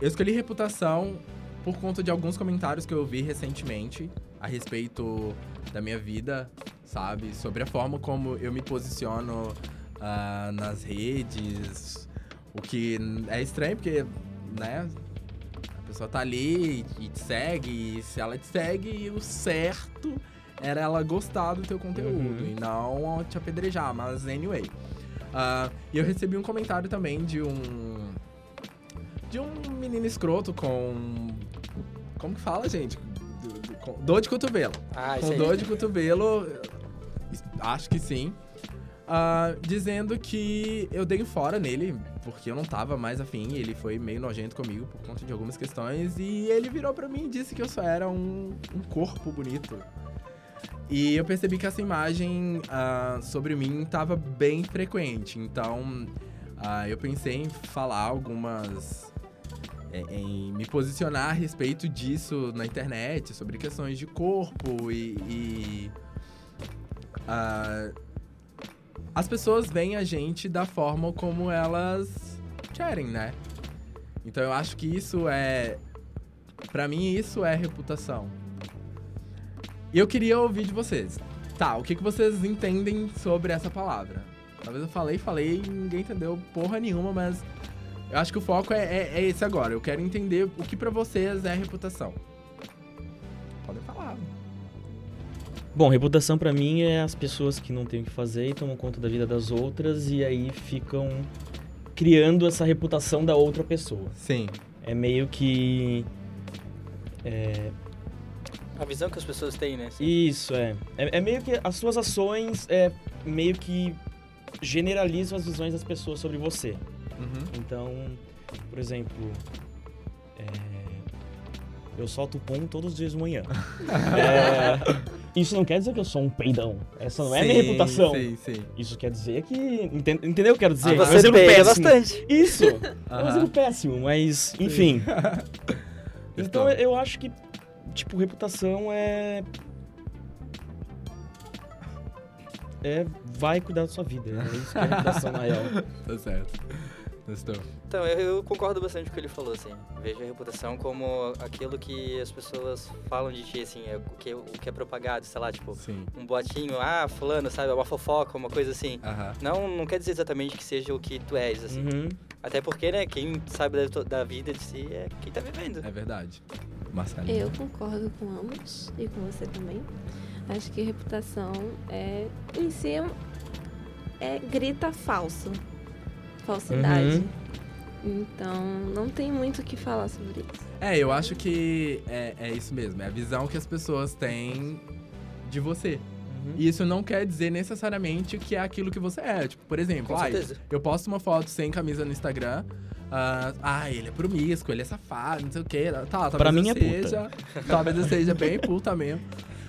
eu escolhi reputação... por conta de alguns comentários que eu vi recentemente a respeito da minha vida, sabe? Sobre a forma como eu me posiciono nas redes, o que é estranho, porque, né, a pessoa tá ali e te segue, e se ela te segue, o certo era ela gostar do teu conteúdo e não te apedrejar, mas anyway. E eu recebi um comentário também de um menino escroto com... Como que fala, gente? Com dor de cotovelo. Com dor de cotovelo, acho que sim. Dizendo que eu dei fora nele, porque eu não tava mais afim. Ele foi meio nojento comigo por conta de algumas questões. E ele virou pra mim e disse que eu só era um corpo bonito. E eu percebi que essa imagem sobre mim tava bem frequente. Então, eu pensei em falar algumas... em me posicionar a respeito disso na internet, sobre questões de corpo e as pessoas veem a gente da forma como elas querem, né? Então eu acho que isso pra mim, isso é reputação. E eu queria ouvir de vocês. Tá, o que vocês entendem sobre essa palavra? Talvez eu falei e ninguém entendeu porra nenhuma, mas... eu acho que o foco é esse agora. Eu quero entender o que pra vocês é reputação. Podem falar. Bom, reputação pra mim é as pessoas que não têm o que fazer e tomam conta da vida das outras e aí ficam criando essa reputação da outra pessoa. Sim. É meio que... a visão que as pessoas têm, né? Sim. Isso, é meio que as suas ações meio que generalizam as visões das pessoas sobre você. Então, por exemplo, Eu solto pum todos os dias de manhã. Isso não quer dizer que eu sou um peidão. Essa não é minha reputação. Sim, sim. Isso quer dizer que... Entendeu o que eu quero dizer? Você é peida bastante. Isso. É um exemplo péssimo, mas... Enfim. Então, eu acho que, tipo, reputação é... Vai cuidar da sua vida. É isso que é a reputação maior. Tá certo. Então, eu concordo bastante com o que ele falou, assim. Vejo a reputação como aquilo que as pessoas falam de ti, assim, o que é propagado, sei lá, tipo, sim, um boatinho, fulano, sabe, uma fofoca, uma coisa assim. Uh-huh. Não quer dizer exatamente que seja o que tu és, assim. Uh-huh. Até porque, né, quem sabe da vida de si é quem tá vivendo. É verdade. Marcelo. Eu concordo com ambos e com você também. Acho que reputação é, em si, grita falso. Falsidade. Uhum. Então, não tem muito o que falar sobre isso. Eu acho que é isso mesmo. É a visão que as pessoas têm de você. Uhum. E isso não quer dizer necessariamente que é aquilo que você é. Tipo, por exemplo, eu posto uma foto sem camisa no Instagram. Ele é promíscuo, ele é safado, não sei o quê. Tá, pra mim é puta. Talvez eu seja bem puta mesmo.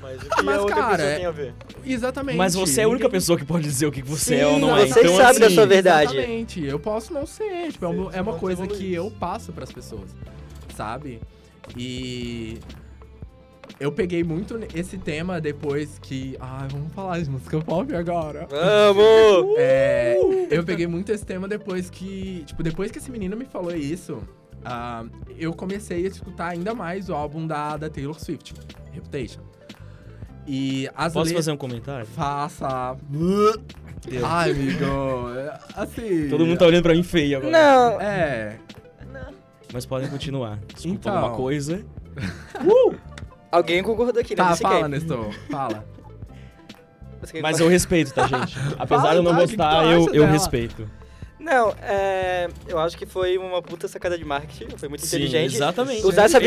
Mas o que a outra pessoa tem a ver? Exatamente. Mas você é a única pessoa que pode dizer o que você é ou não é. Você então, sabe da sua verdade. Exatamente. Eu posso não ser. Tipo, é uma coisa que eu passo pras pessoas, sabe? E... eu peguei muito esse tema depois que... vamos falar de música pop agora. Vamos! Eu peguei muito esse tema depois que... Tipo, depois que esse menino me falou isso... eu comecei a escutar ainda mais o álbum da Taylor Swift, Reputation. E as Posso fazer um comentário? Faça. Deus. Ai, amigo. Assim. Todo mundo tá olhando pra mim feio agora. Não. Não. Mas podem continuar. Desculpa alguma coisa. Alguém concordou aqui, né? Tá, fala, Nestor. Fala. Mas eu respeito, tá, gente? Apesar de eu não gostar, eu respeito. Não, eu acho que foi uma puta sacada de marketing, foi muito inteligente. Exatamente. Usar essa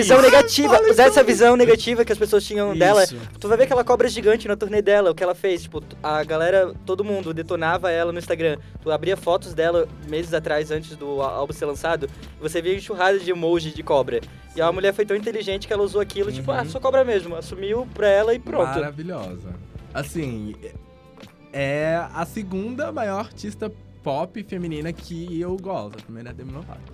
visão negativa, que as pessoas tinham dela. Tu vai ver aquela cobra gigante na turnê dela, o que ela fez, tipo, a galera, todo mundo detonava ela no Instagram. Tu abria fotos dela meses atrás, antes do álbum ser lançado, e você via enxurradas de emoji de cobra. E a mulher foi tão inteligente que ela usou aquilo, uhum, tipo, só cobra mesmo, assumiu pra ela e pronto. Maravilhosa. Assim, é a segunda maior artista pop feminina que eu gosto. A primeira é a Demi Lovato.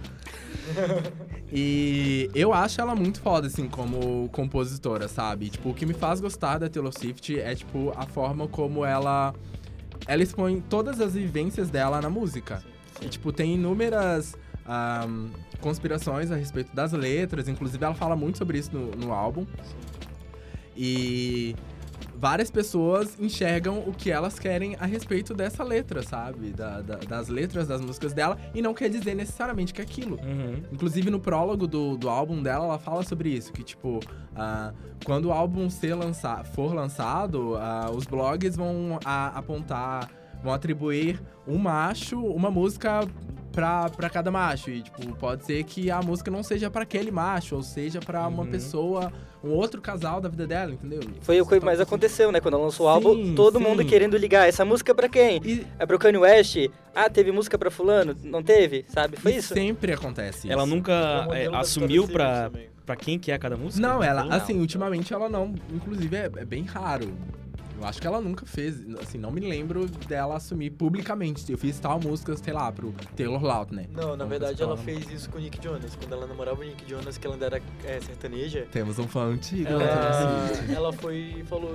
E eu acho ela muito foda, assim, como compositora, sabe? Tipo, o que me faz gostar da Taylor Swift é, tipo, a forma como ela expõe todas as vivências dela na música. Sim, sim. E, tipo, tem inúmeras conspirações a respeito das letras. Inclusive, ela fala muito sobre isso no álbum. Sim. E... várias pessoas enxergam o que elas querem a respeito dessa letra, sabe? Das letras, das músicas dela. E não quer dizer necessariamente que é aquilo. Uhum. Inclusive, no prólogo do álbum dela, ela fala sobre isso. Que, tipo, quando o álbum for lançado, os blogs vão apontar... vão atribuir um macho, uma música pra cada macho. E, tipo, pode ser que a música não seja pra aquele macho, ou seja pra uma pessoa... um outro casal da vida dela, entendeu? Foi o que mais aconteceu, né? Quando ela lançou o álbum, todo mundo querendo ligar. Essa música pra quem? É pro Kanye West? Teve música pra fulano? Não teve? Sabe? Foi isso. Sempre acontece isso. Ela nunca assumiu pra quem que é cada música? Não, ela... assim, ultimamente ela não... Inclusive, é bem raro. Eu acho que ela nunca fez... Assim, não me lembro dela assumir publicamente. Eu fiz tal música, sei lá, pro Taylor Lautner. Não, na verdade ela fez isso com o Nick Jonas. Quando ela namorava o Nick Jonas, que ela ainda era sertaneja... Temos um fã antigo. Ela foi e falou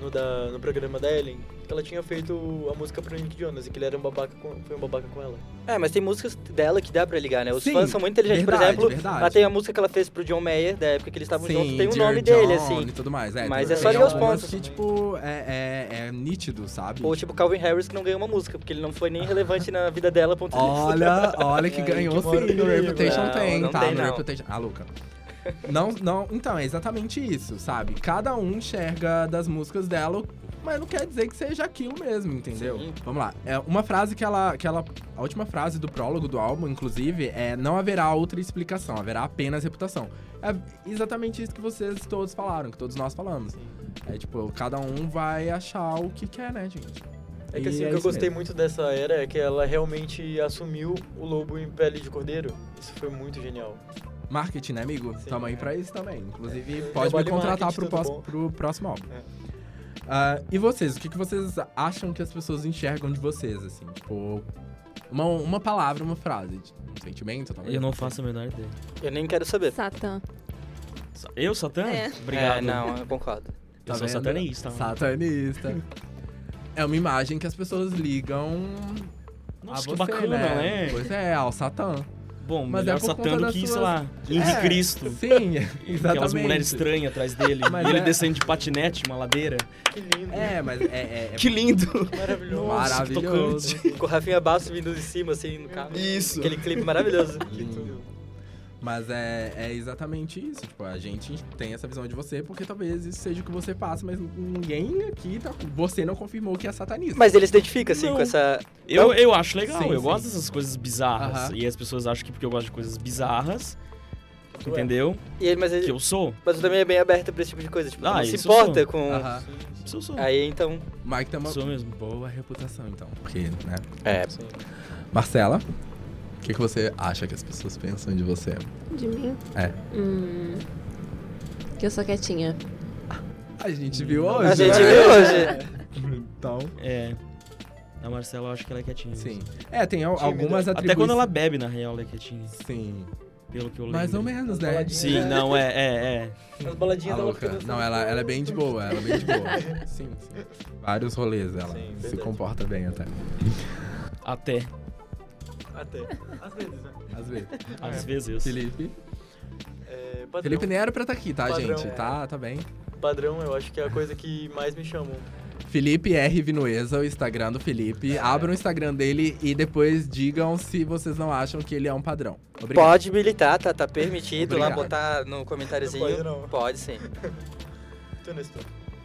no programa da Ellen que ela tinha feito a música pro Nick Jonas e que ele era foi um babaca com ela. Mas tem músicas dela que dá pra ligar, né? Os fãs são muito inteligentes. Verdade, por exemplo, ela tem a música que ela fez pro John Mayer, da época que eles estavam juntos, tem o nome dele, assim. E tudo mais. Mas é só ligar os pontos. Que, tipo, é nítido, sabe? Ou tipo Calvin Harris, que não ganhou uma música, porque ele não foi nem relevante na vida dela, ponto de vista. Olha que ganhou sim, no Reputation tem, tá? No Reputation. Louca. Não, então, é exatamente isso, sabe? Cada um enxerga das músicas dela, mas não quer dizer que seja aquilo mesmo, entendeu? Sim. Vamos lá. Uma frase que ela... A última frase do prólogo do álbum, inclusive, é: não haverá outra explicação, haverá apenas reputação. É exatamente isso que vocês todos falaram, que todos nós falamos. Sim. É tipo, cada um vai achar o que quer, né, gente? É que assim, o que eu gostei muito dessa era é que ela realmente assumiu o lobo em pele de cordeiro. Isso foi muito genial. Marketing, né, amigo? Sim, tamo aí pra isso também. Inclusive, pode me contratar pro próximo álbum. E vocês? O que vocês acham que as pessoas enxergam de vocês, assim? Tipo, uma palavra, uma frase. Um sentimento, talvez. Eu não faço a menor ideia. Eu nem quero saber. Satã. Eu, Satã? É. Obrigado. É, não, eu concordo. Eu sou satanista. Mano. Satanista. É uma imagem que as pessoas ligam... Nossa, que bacana, né? Pois é, ao Satã. Bom, mas melhor é Satã do que, sei lá, Henrique Cristo. Sim, exatamente. Aquelas mulheres estranhas atrás dele. E ele descendo de patinete, uma ladeira. Que lindo. É, mas que lindo. Maravilhoso. Nossa, maravilhoso. Que com o Rafinha Basso vindo de cima, assim, no carro. Isso. Aquele clipe maravilhoso. Lindo. Mas é exatamente isso. Tipo, a gente tem essa visão de você, porque talvez isso seja o que você passa, mas ninguém aqui tá... Você não confirmou que é satanista. Mas ele se identifica, assim, não. Com essa... Eu acho legal, sim, eu gosto dessas coisas bizarras. E as pessoas acham que porque eu gosto de coisas bizarras, entendeu? E ele, mas ele... Que eu sou. Mas eu também é bem aberto pra esse tipo de coisa. Tipo, não se importa com... Isso eu sou. Aí, então... Mike tem uma boa reputação, então. Porque, né? É. Sim. Marcella... O que você acha que as pessoas pensam de você? De mim? É. Que eu sou quietinha. A gente viu hoje. Então... É. A Marcella, eu acho que ela é quietinha. Sim. Assim. É, tem algumas atribuições... Até quando ela bebe, na real, ela é quietinha. Sim. Pelo que eu lembro. Mais ou menos, né? Sim, não, é. As baladinhas da louca. Não, ela é bem de boa, Sim, sim. Vários rolês, ela se comporta bem até. Às vezes, né? Às vezes. Felipe. Felipe nem era pra estar aqui, tá, padrão, gente? Tá bem. Padrão, eu acho que é a coisa que mais me chamou. Felipe R. Vinueza, o Instagram do Felipe. Abram o Instagram dele e depois digam se vocês não acham que ele é um padrão. Obrigado. Pode militar, tá permitido. Obrigado. Lá botar no comentáriozinho. Pode sim.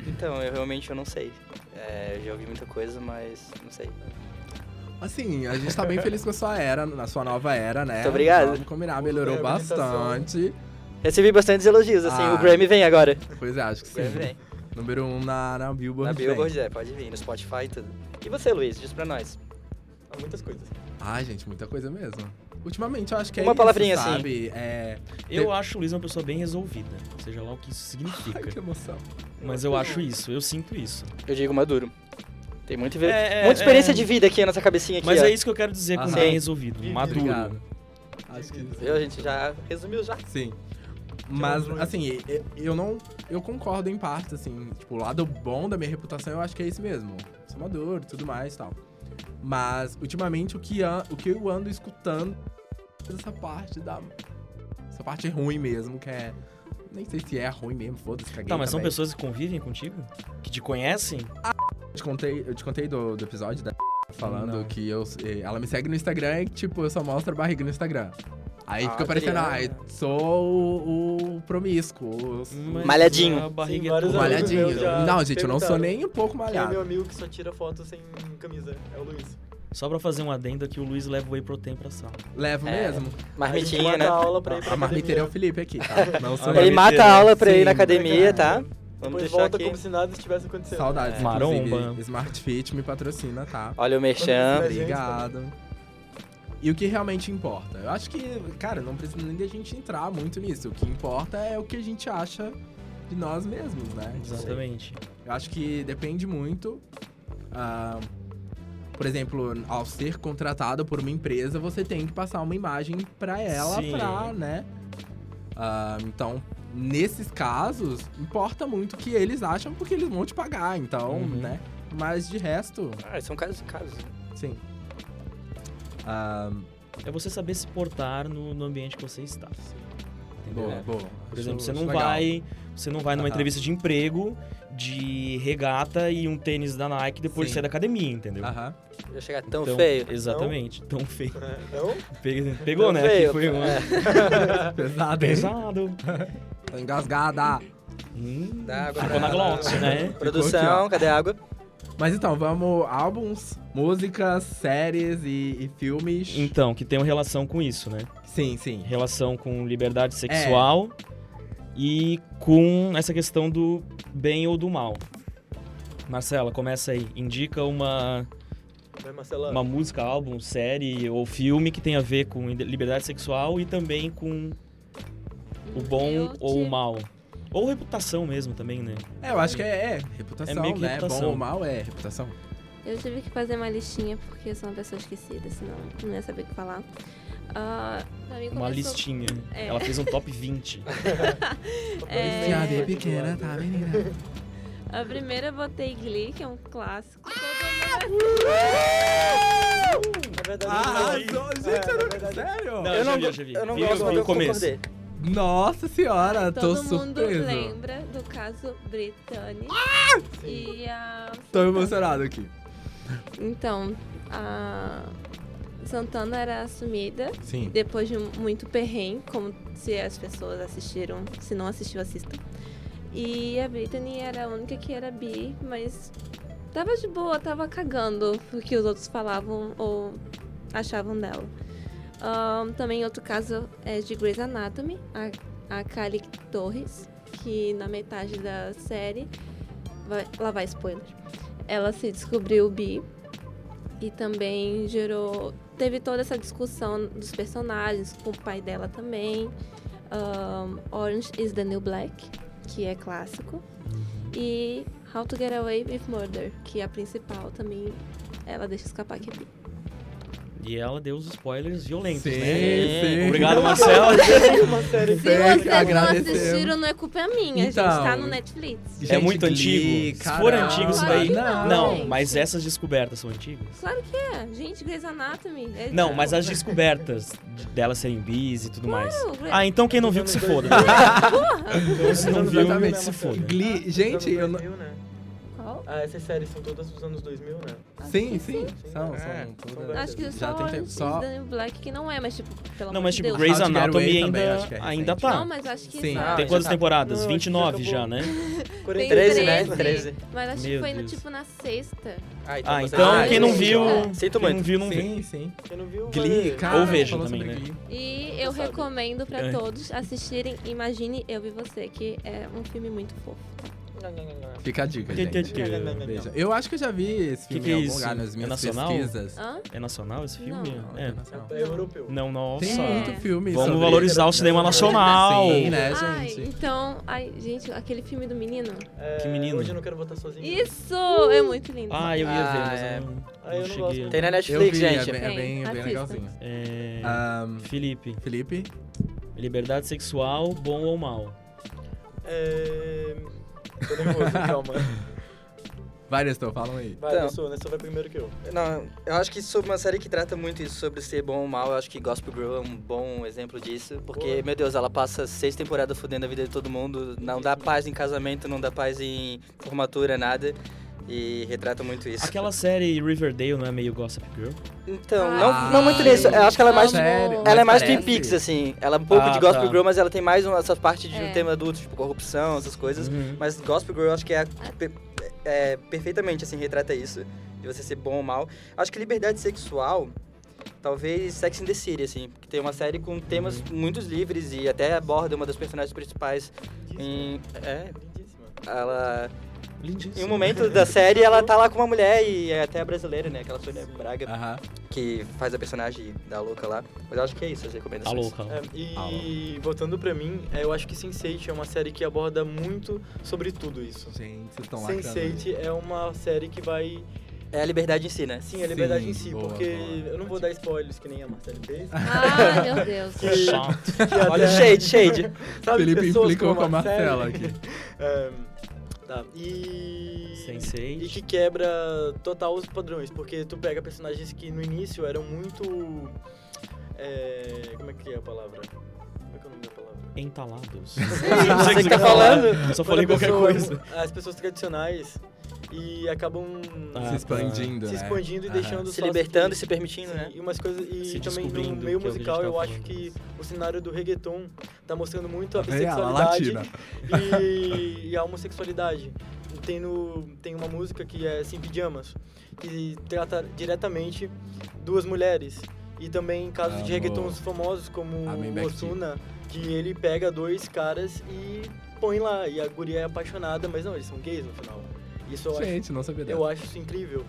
Então, eu realmente não sei. Eu já ouvi muita coisa, mas não sei. Assim, a gente tá bem feliz com a sua era, na sua nova era, né? Muito obrigado. Vamos combinar, melhorou bastante. Recebi bastantes elogios, assim, o Grammy vem agora. Pois é, acho que sim. O Grammy vem. Número 1 na Billboard. Na Billboard, pode vir, no Spotify e tudo. E você, Luiz, diz pra nós. Há muitas coisas. Ai, gente, muita coisa mesmo. Ultimamente, eu acho que é uma palavrinha isso, sabe? Assim. Eu acho o Luiz uma pessoa bem resolvida, seja lá o que isso significa. Ai, que emoção. Mas eu acho isso, eu sinto isso. Eu digo maduro. Tem muita experiência de vida aqui nessa cabecinha aqui. Mas é isso que eu quero dizer com bem resolvido. Vive, maduro. Obrigado. Acho que a gente já resumiu já. Sim. Mas, assim, eu não... Eu concordo em parte, assim. Tipo, o lado bom da minha reputação, eu acho que é isso mesmo. Sou maduro, tudo mais e tal. Mas, ultimamente, o que eu ando escutando é essa parte ruim mesmo, que é... Nem sei se é ruim mesmo, foda-se, caguei. Tá, mas também. São pessoas que convivem contigo? Que te conhecem? Eu te contei do episódio da falando que ela me segue no Instagram e, tipo, eu só mostro a barriga no Instagram. Aí fica parecendo, sou o promíscuo. Malhadinho. Malhadinho. Não, gente, eu não sou nem um pouco malhado. Quem é meu amigo que só tira foto sem camisa? É o Luiz. Só pra fazer um adendo aqui, o Luiz leva o Whey Protein pra sala. Leva mesmo. Marmitinha, né? A marmiteira é o Felipe aqui, tá? Não sou ele mata a aula pra ir na academia, tá? Vamos deixar volta aqui. Como se nada estivesse acontecendo. Saudades, Maromba. Smart Fit me patrocina, tá? Olha o merchan. Obrigado. E o que realmente importa? Eu acho que, cara, não precisa nem de a gente entrar muito nisso. O que importa é o que a gente acha de nós mesmos, né? Exatamente. Eu acho que depende muito... Por exemplo, ao ser contratado por uma empresa, você tem que passar uma imagem pra ela, sim, pra, né? Então... Nesses casos, importa muito o que eles acham, porque eles vão te pagar, então, né? Mas de resto... são casos e casos. Sim. É você saber se portar no ambiente que você está. Entendeu? Boa. Por exemplo, você não vai numa entrevista de emprego de regata e um tênis da Nike depois de sair da academia, entendeu? Já chegar tão feio. Exatamente, tão feio. Pegou, tão né? Feio. Foi Pesado. Tô engasgada. Ficou na glote, né? Produção, cadê a água? Mas então, vamos... Álbuns, músicas, séries e filmes... Então, que tem uma relação com isso, né? Sim. Relação com liberdade sexual e com essa questão do bem ou do mal. Marcella, começa aí. Indica uma música, álbum, série ou filme que tem a ver com liberdade sexual e também com o bom ou o mal. Ou reputação mesmo também, né? É, eu acho que é reputação, é meio que, né? Reputação. Bom ou mal é reputação. Eu tive que fazer uma listinha porque eu sou uma pessoa esquecida, senão não ia saber o que falar. Uma listinha. É. Ela fez um top 20. Pequena, tá, menina? A primeira eu botei Glee, que é um clássico. É verdade. Gente, sério? Não, eu não gosto, mas eu concordei. Nossa senhora, tô surpresa. Todo mundo lembra do caso Brittany. E a... Tô emocionado aqui. Então, a Santana era sumida. Sim. Depois de muito perrengue, como se as pessoas assistiram. Se não assistiu, assistam. E a Brittany era a única que era bi, mas tava de boa, tava cagando o que os outros falavam ou achavam dela. Também outro caso é de Grey's Anatomy, a Callie Torres, que na metade da série, lá vai spoiler, ela se descobriu bi e também gerou, teve toda essa discussão dos personagens com o pai dela também. Orange is the New Black, que é clássico, e How to Get Away with Murder, que é a principal também, ela deixa escapar que é bi. E ela deu os spoilers violentos, sim, né? Sim. Obrigado, Marcela. Se vocês não assistiram, não é culpa minha. Então, a gente tá no Netflix. Gente, é muito antigo. Caramba. Se for antigo isso daí... Não, mas essas descobertas são antigas? Claro que é. Gente, Grey's Anatomy. É não, mas as descobertas delas serem bis e tudo mais. Ah, então quem não viu que se foda. Então se não viu, que se foda. Glee, gente, eu não... Ah, essas séries são todas dos anos 2000, né? Sim. São acho que já tem só Black que não é, mas tipo, pelo amor de Deus. Não, mas tipo, Grey's Anatomy ainda tá. Não, mas acho que sim. Tem quantas temporadas? 29 já, né? 13, né? 13. Mas acho que foi tipo na sexta. Ah, então quem não viu, não viu. Sim. Quem não viu, Glee, cara. Ou veja também, né? E eu recomendo pra todos assistirem Imagine Eu e Você, que é um filme muito fofo. Fica a dica, gente. Eu acho que eu já vi esse filme em algum lugar nas minhas pesquisas. É nacional esse filme? Não, é nacional. É europeu. Não, nossa. Tem muito filme. Vamos valorizar o cinema nacional. Sim, né, gente? Então, gente, aquele filme do menino. Que menino? Hoje eu não quero votar sozinho. Isso! É muito lindo. Ah, eu ia ver, mas eu não cheguei. Tem na Netflix, gente. É bem legalzinho. Felipe. Liberdade sexual, bom ou mal? Tô nervoso, calma. Vai, Nestor, falam aí. Vai, Nestor, então, vai primeiro que eu. Não, eu acho que isso é uma série que trata muito isso, sobre ser bom ou mal. Eu acho que Gossip Girl é um bom exemplo disso. Porque, meu Deus, ela passa 6 temporadas fodendo a vida de todo mundo. Não dá paz em casamento, não dá paz em formatura, nada. E retrata muito isso. Aquela série Riverdale não é meio Gossip Girl? Então, não muito nisso. Eu acho que ela é mais... Ela é mais Twin Peaks, assim. Ela é um pouco de Gossip Girl, mas ela tem mais essa parte de um tema adulto, tipo corrupção, essas coisas. Uhum. Mas Gossip Girl eu acho que perfeitamente, assim, retrata isso. De você ser bom ou mal. Acho que liberdade sexual... Talvez Sex and the City, assim, que tem uma série com temas muito livres e até aborda uma das personagens principais em... Ela... Lindíssimo. Em um momento da série, ela tá lá com uma mulher, e é até a brasileira, né? Aquela Sonia Braga, que faz a personagem da louca lá. Mas eu acho que é isso, as recomendações. A louca. E voltando pra mim, eu acho que Sense8 é uma série que aborda muito sobre tudo isso. Gente, vocês estão lá. Sense8 é uma série que vai... É a liberdade em si, né? Sim, é a liberdade em si, boa, porque eu não vou dar spoilers que nem a Marcela fez. Ah, meu Deus. Que chato. Olha o shade. Sabe, Felipe implicou com a Marcela aqui. E que quebra total os padrões, porque tu pega personagens que no início eram muito... como é que é a palavra? Como é que é o nome da palavra? Entalados. Não sei o que você tá falando. Só falei qualquer coisa. As pessoas tradicionais e acabam se expandindo e deixando... Se libertando e se permitindo, né? E umas coisas... E também no meio musical, eu acho que o cenário do reggaeton tá mostrando muito a bissexualidade e a homossexualidade. Tem uma música que é Sem Pijamas, que trata diretamente duas mulheres. E também casos de reggaetons famosos, como o Ozuna, que ele pega dois caras e põe lá. E a guria é apaixonada, mas não, eles são gays no final. Isso eu acho incrível.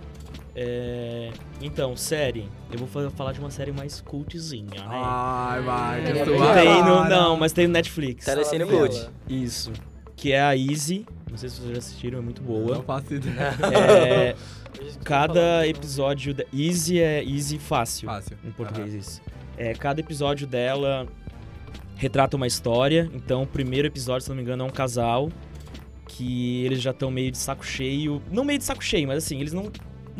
Então, série. Eu vou falar de uma série mais cultzinha, né? Ai, vai. Mas tem no Netflix. Tá descendo cult. Isso. Que é a Easy. Não sei se vocês já assistiram, é muito boa. Não faço ideia. Cada episódio... Easy é Easy fácil. Fácil. Em português, isso. Cada episódio dela retrata uma história. Então, o primeiro episódio, se não me engano, é um casal que eles já estão meio de saco cheio. Não meio de saco cheio, mas assim, eles não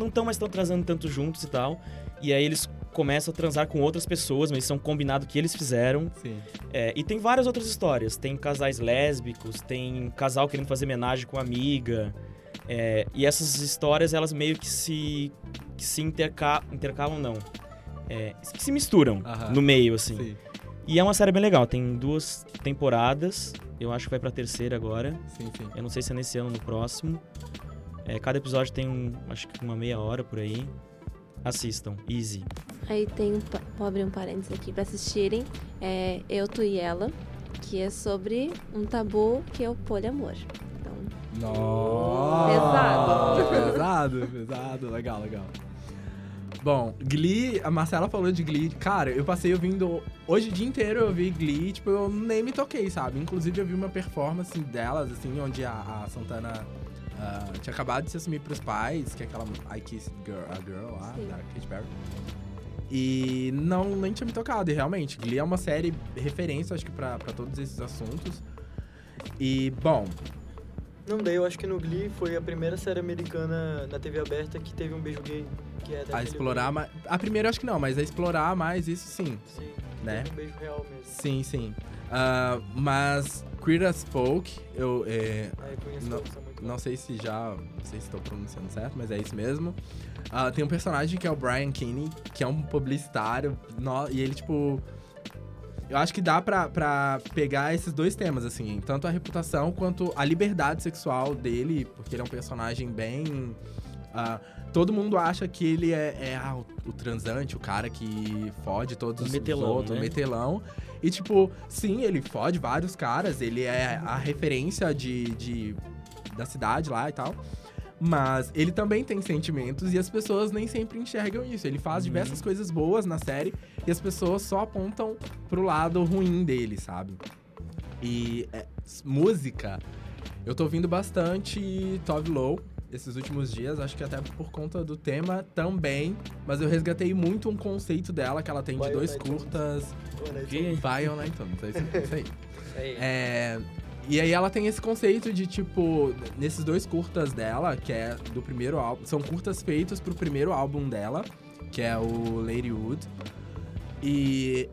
estão mais transando tanto juntos e tal. E aí eles começam a transar com outras pessoas, mas são combinado que eles fizeram. Sim. E tem várias outras histórias. Tem casais lésbicos, tem casal querendo fazer homenagem com a amiga. E essas histórias, elas meio que se intercalam, não. Que se misturam no meio, assim. Sim. E é uma série bem legal. Tem 2 temporadas. Eu acho que vai pra 3ª agora. Sim, sim. Eu não sei se é nesse ano ou no próximo. Cada episódio tem, acho que uma meia hora por aí. Assistam. Easy. Aí tem vou abrir um parênteses aqui pra assistirem. Eu, Tu e Ela, que é sobre um tabu que é o poliamor. Então... Nossa! Pesado. Legal. Bom, Glee, a Marcella falou de Glee. Cara, eu passei ouvindo... Hoje o dia inteiro eu vi Glee, tipo, eu nem me toquei, sabe? Inclusive eu vi uma performance delas, assim, onde a Santana tinha acabado de se assumir pros pais, que é aquela I Kissed a Girl lá, da Katy Perry. E nem tinha me tocado, e realmente, Glee é uma série referência, acho que pra todos esses assuntos. E, bom... Não dei, eu acho que no Glee foi a primeira série americana na TV aberta que teve um beijo gay. Que é a explorar mais... A primeira eu acho que não, mas a explorar mais isso sim. Sim, né? Um beijo real mesmo. Sim. Mas Queer as Folk, eu... Não sei se estou pronunciando certo, mas é isso mesmo. Tem um personagem que é o Brian Kinney, que é um publicitário, e ele tipo... Eu acho que dá pra pegar esses 2 temas, assim. Tanto a reputação quanto a liberdade sexual dele, porque ele é um personagem bem... todo mundo acha que ele é o transante, o cara que fode todos os outros, né? Metelão. E, tipo, sim, ele fode vários caras, ele é a referência da cidade lá e tal. Mas ele também tem sentimentos e as pessoas nem sempre enxergam isso. Ele faz diversas coisas boas na série e as pessoas só apontam pro lado ruim dele, sabe? E música, eu tô ouvindo bastante Tove Lo esses últimos dias, acho que até por conta do tema também. Mas eu resgatei muito um conceito dela, que ela tem de 2 curtas. Vai on iTunes, é isso aí. E aí ela tem esse conceito de, tipo, nesses 2 curtas dela, que é do primeiro álbum... São curtas feitos pro primeiro álbum dela, que é o Ladywood. E,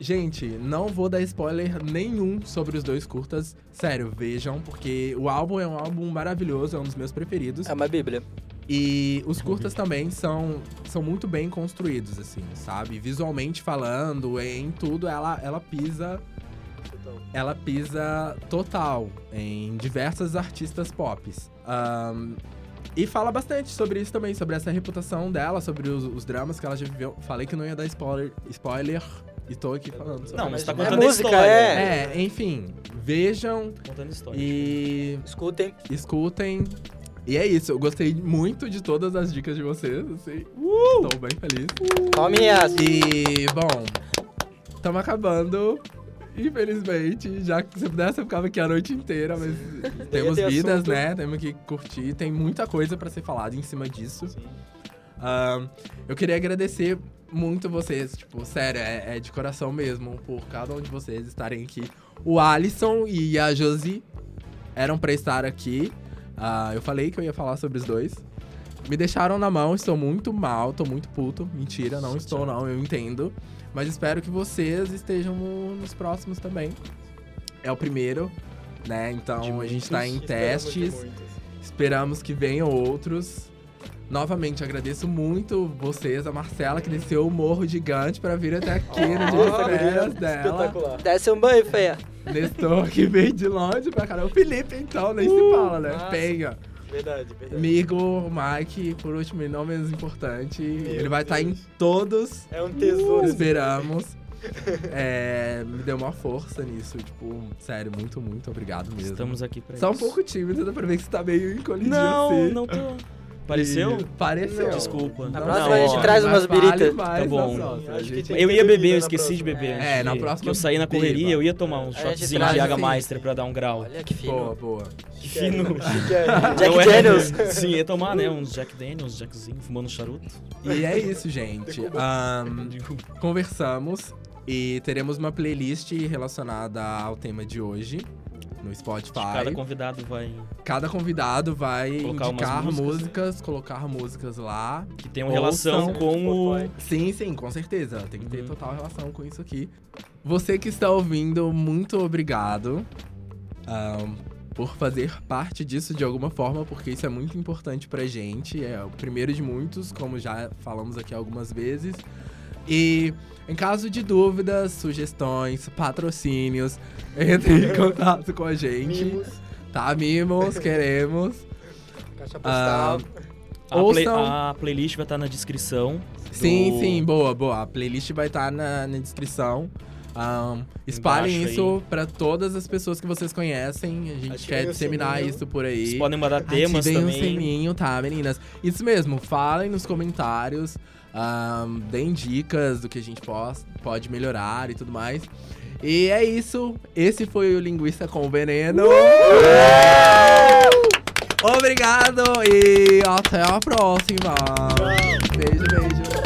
gente, não vou dar spoiler nenhum sobre os 2 curtas. Sério, vejam, porque o álbum é um álbum maravilhoso, é um dos meus preferidos. É uma bíblia. E os curtas também são muito bem construídos, assim, sabe? Visualmente falando, em tudo, ela pisa... Ela pisa total em diversas artistas pop. E fala bastante sobre isso também, sobre essa reputação dela, sobre os dramas que ela já viveu. Falei que não ia dar spoiler e tô aqui falando. Sobre mas tá contando música, história. Enfim, vejam. Contando história. E... Escutem. E é isso, eu gostei muito de todas as dicas de vocês, assim. Estou bem feliz. E, bom, estamos acabando... Infelizmente, já que se pudesse eu ficava aqui a noite inteira, mas temos vidas, assunto. Né? Temos que curtir, tem muita coisa pra ser falada em cima disso. Eu queria agradecer muito vocês, tipo, sério, é de coração mesmo, por cada um de vocês estarem aqui. O Alisson e a Josi eram pra estar aqui, eu falei que eu ia falar sobre os 2. Me deixaram na mão, estou muito mal, tô muito puto. Mentira, não estou não, eu entendo. Mas espero que vocês estejam nos próximos também. É o primeiro, né? Então a gente tá em testes. Esperamos que venham outros. Novamente, agradeço muito vocês, a Marcella, que desceu o morro gigante pra vir até aqui no dia de dela. Espetacular. Desce um banho, feia. Nestor, que veio de longe pra caramba. O Felipe, então, nem se fala, né? Nossa. Pega. Verdade. Migo, Mike, por último e não menos importante. Ele vai estar em todos. É um tesouro. Esperamos. Me deu uma força nisso. Tipo, sério, muito, muito obrigado mesmo. Estamos aqui pra isso. Só um pouco tímido, dá pra ver que você tá meio encolhidinho assim. Não tô. Pareceu? Pareceu. Desculpa. Na próxima a gente traz umas biritas. Tá bom. Eu ia beber, eu esqueci de beber. É, na próxima. Eu saí na correria, eu ia tomar um shotzinho de Jägermeister pra dar um grau. Olha que fino. Boa, boa. Que fino. Jack Daniels. Sim, ia tomar, né? Uns Jack Daniels, Jackzinho, fumando charuto. E é isso, gente. Conversamos e teremos uma playlist relacionada ao tema de hoje. No Spotify. Cada convidado vai indicar músicas, colocar músicas lá. Que tem uma relação com o... Sim, com certeza. Tem que ter total relação com isso aqui. Você que está ouvindo, muito obrigado por fazer parte disso de alguma forma, porque isso é muito importante pra gente. É o primeiro de muitos, como já falamos aqui algumas vezes. E em caso de dúvidas, sugestões, patrocínios, entre em contato com a gente. Mimos. Tá, mimos, queremos. Caixa postal. A playlist vai estar na descrição. Sim, boa. A playlist vai estar na descrição. Espalhem isso pra todas as pessoas que vocês conhecem. A gente quer disseminar isso por aí. Vocês podem mandar temas também. Ativem o sininho, tá, meninas? Isso mesmo, falem nos comentários. Deem dicas do que a gente pode melhorar e tudo mais. E é isso. Esse foi o Linguiça com Veneno. Obrigado e até a próxima. Beijo.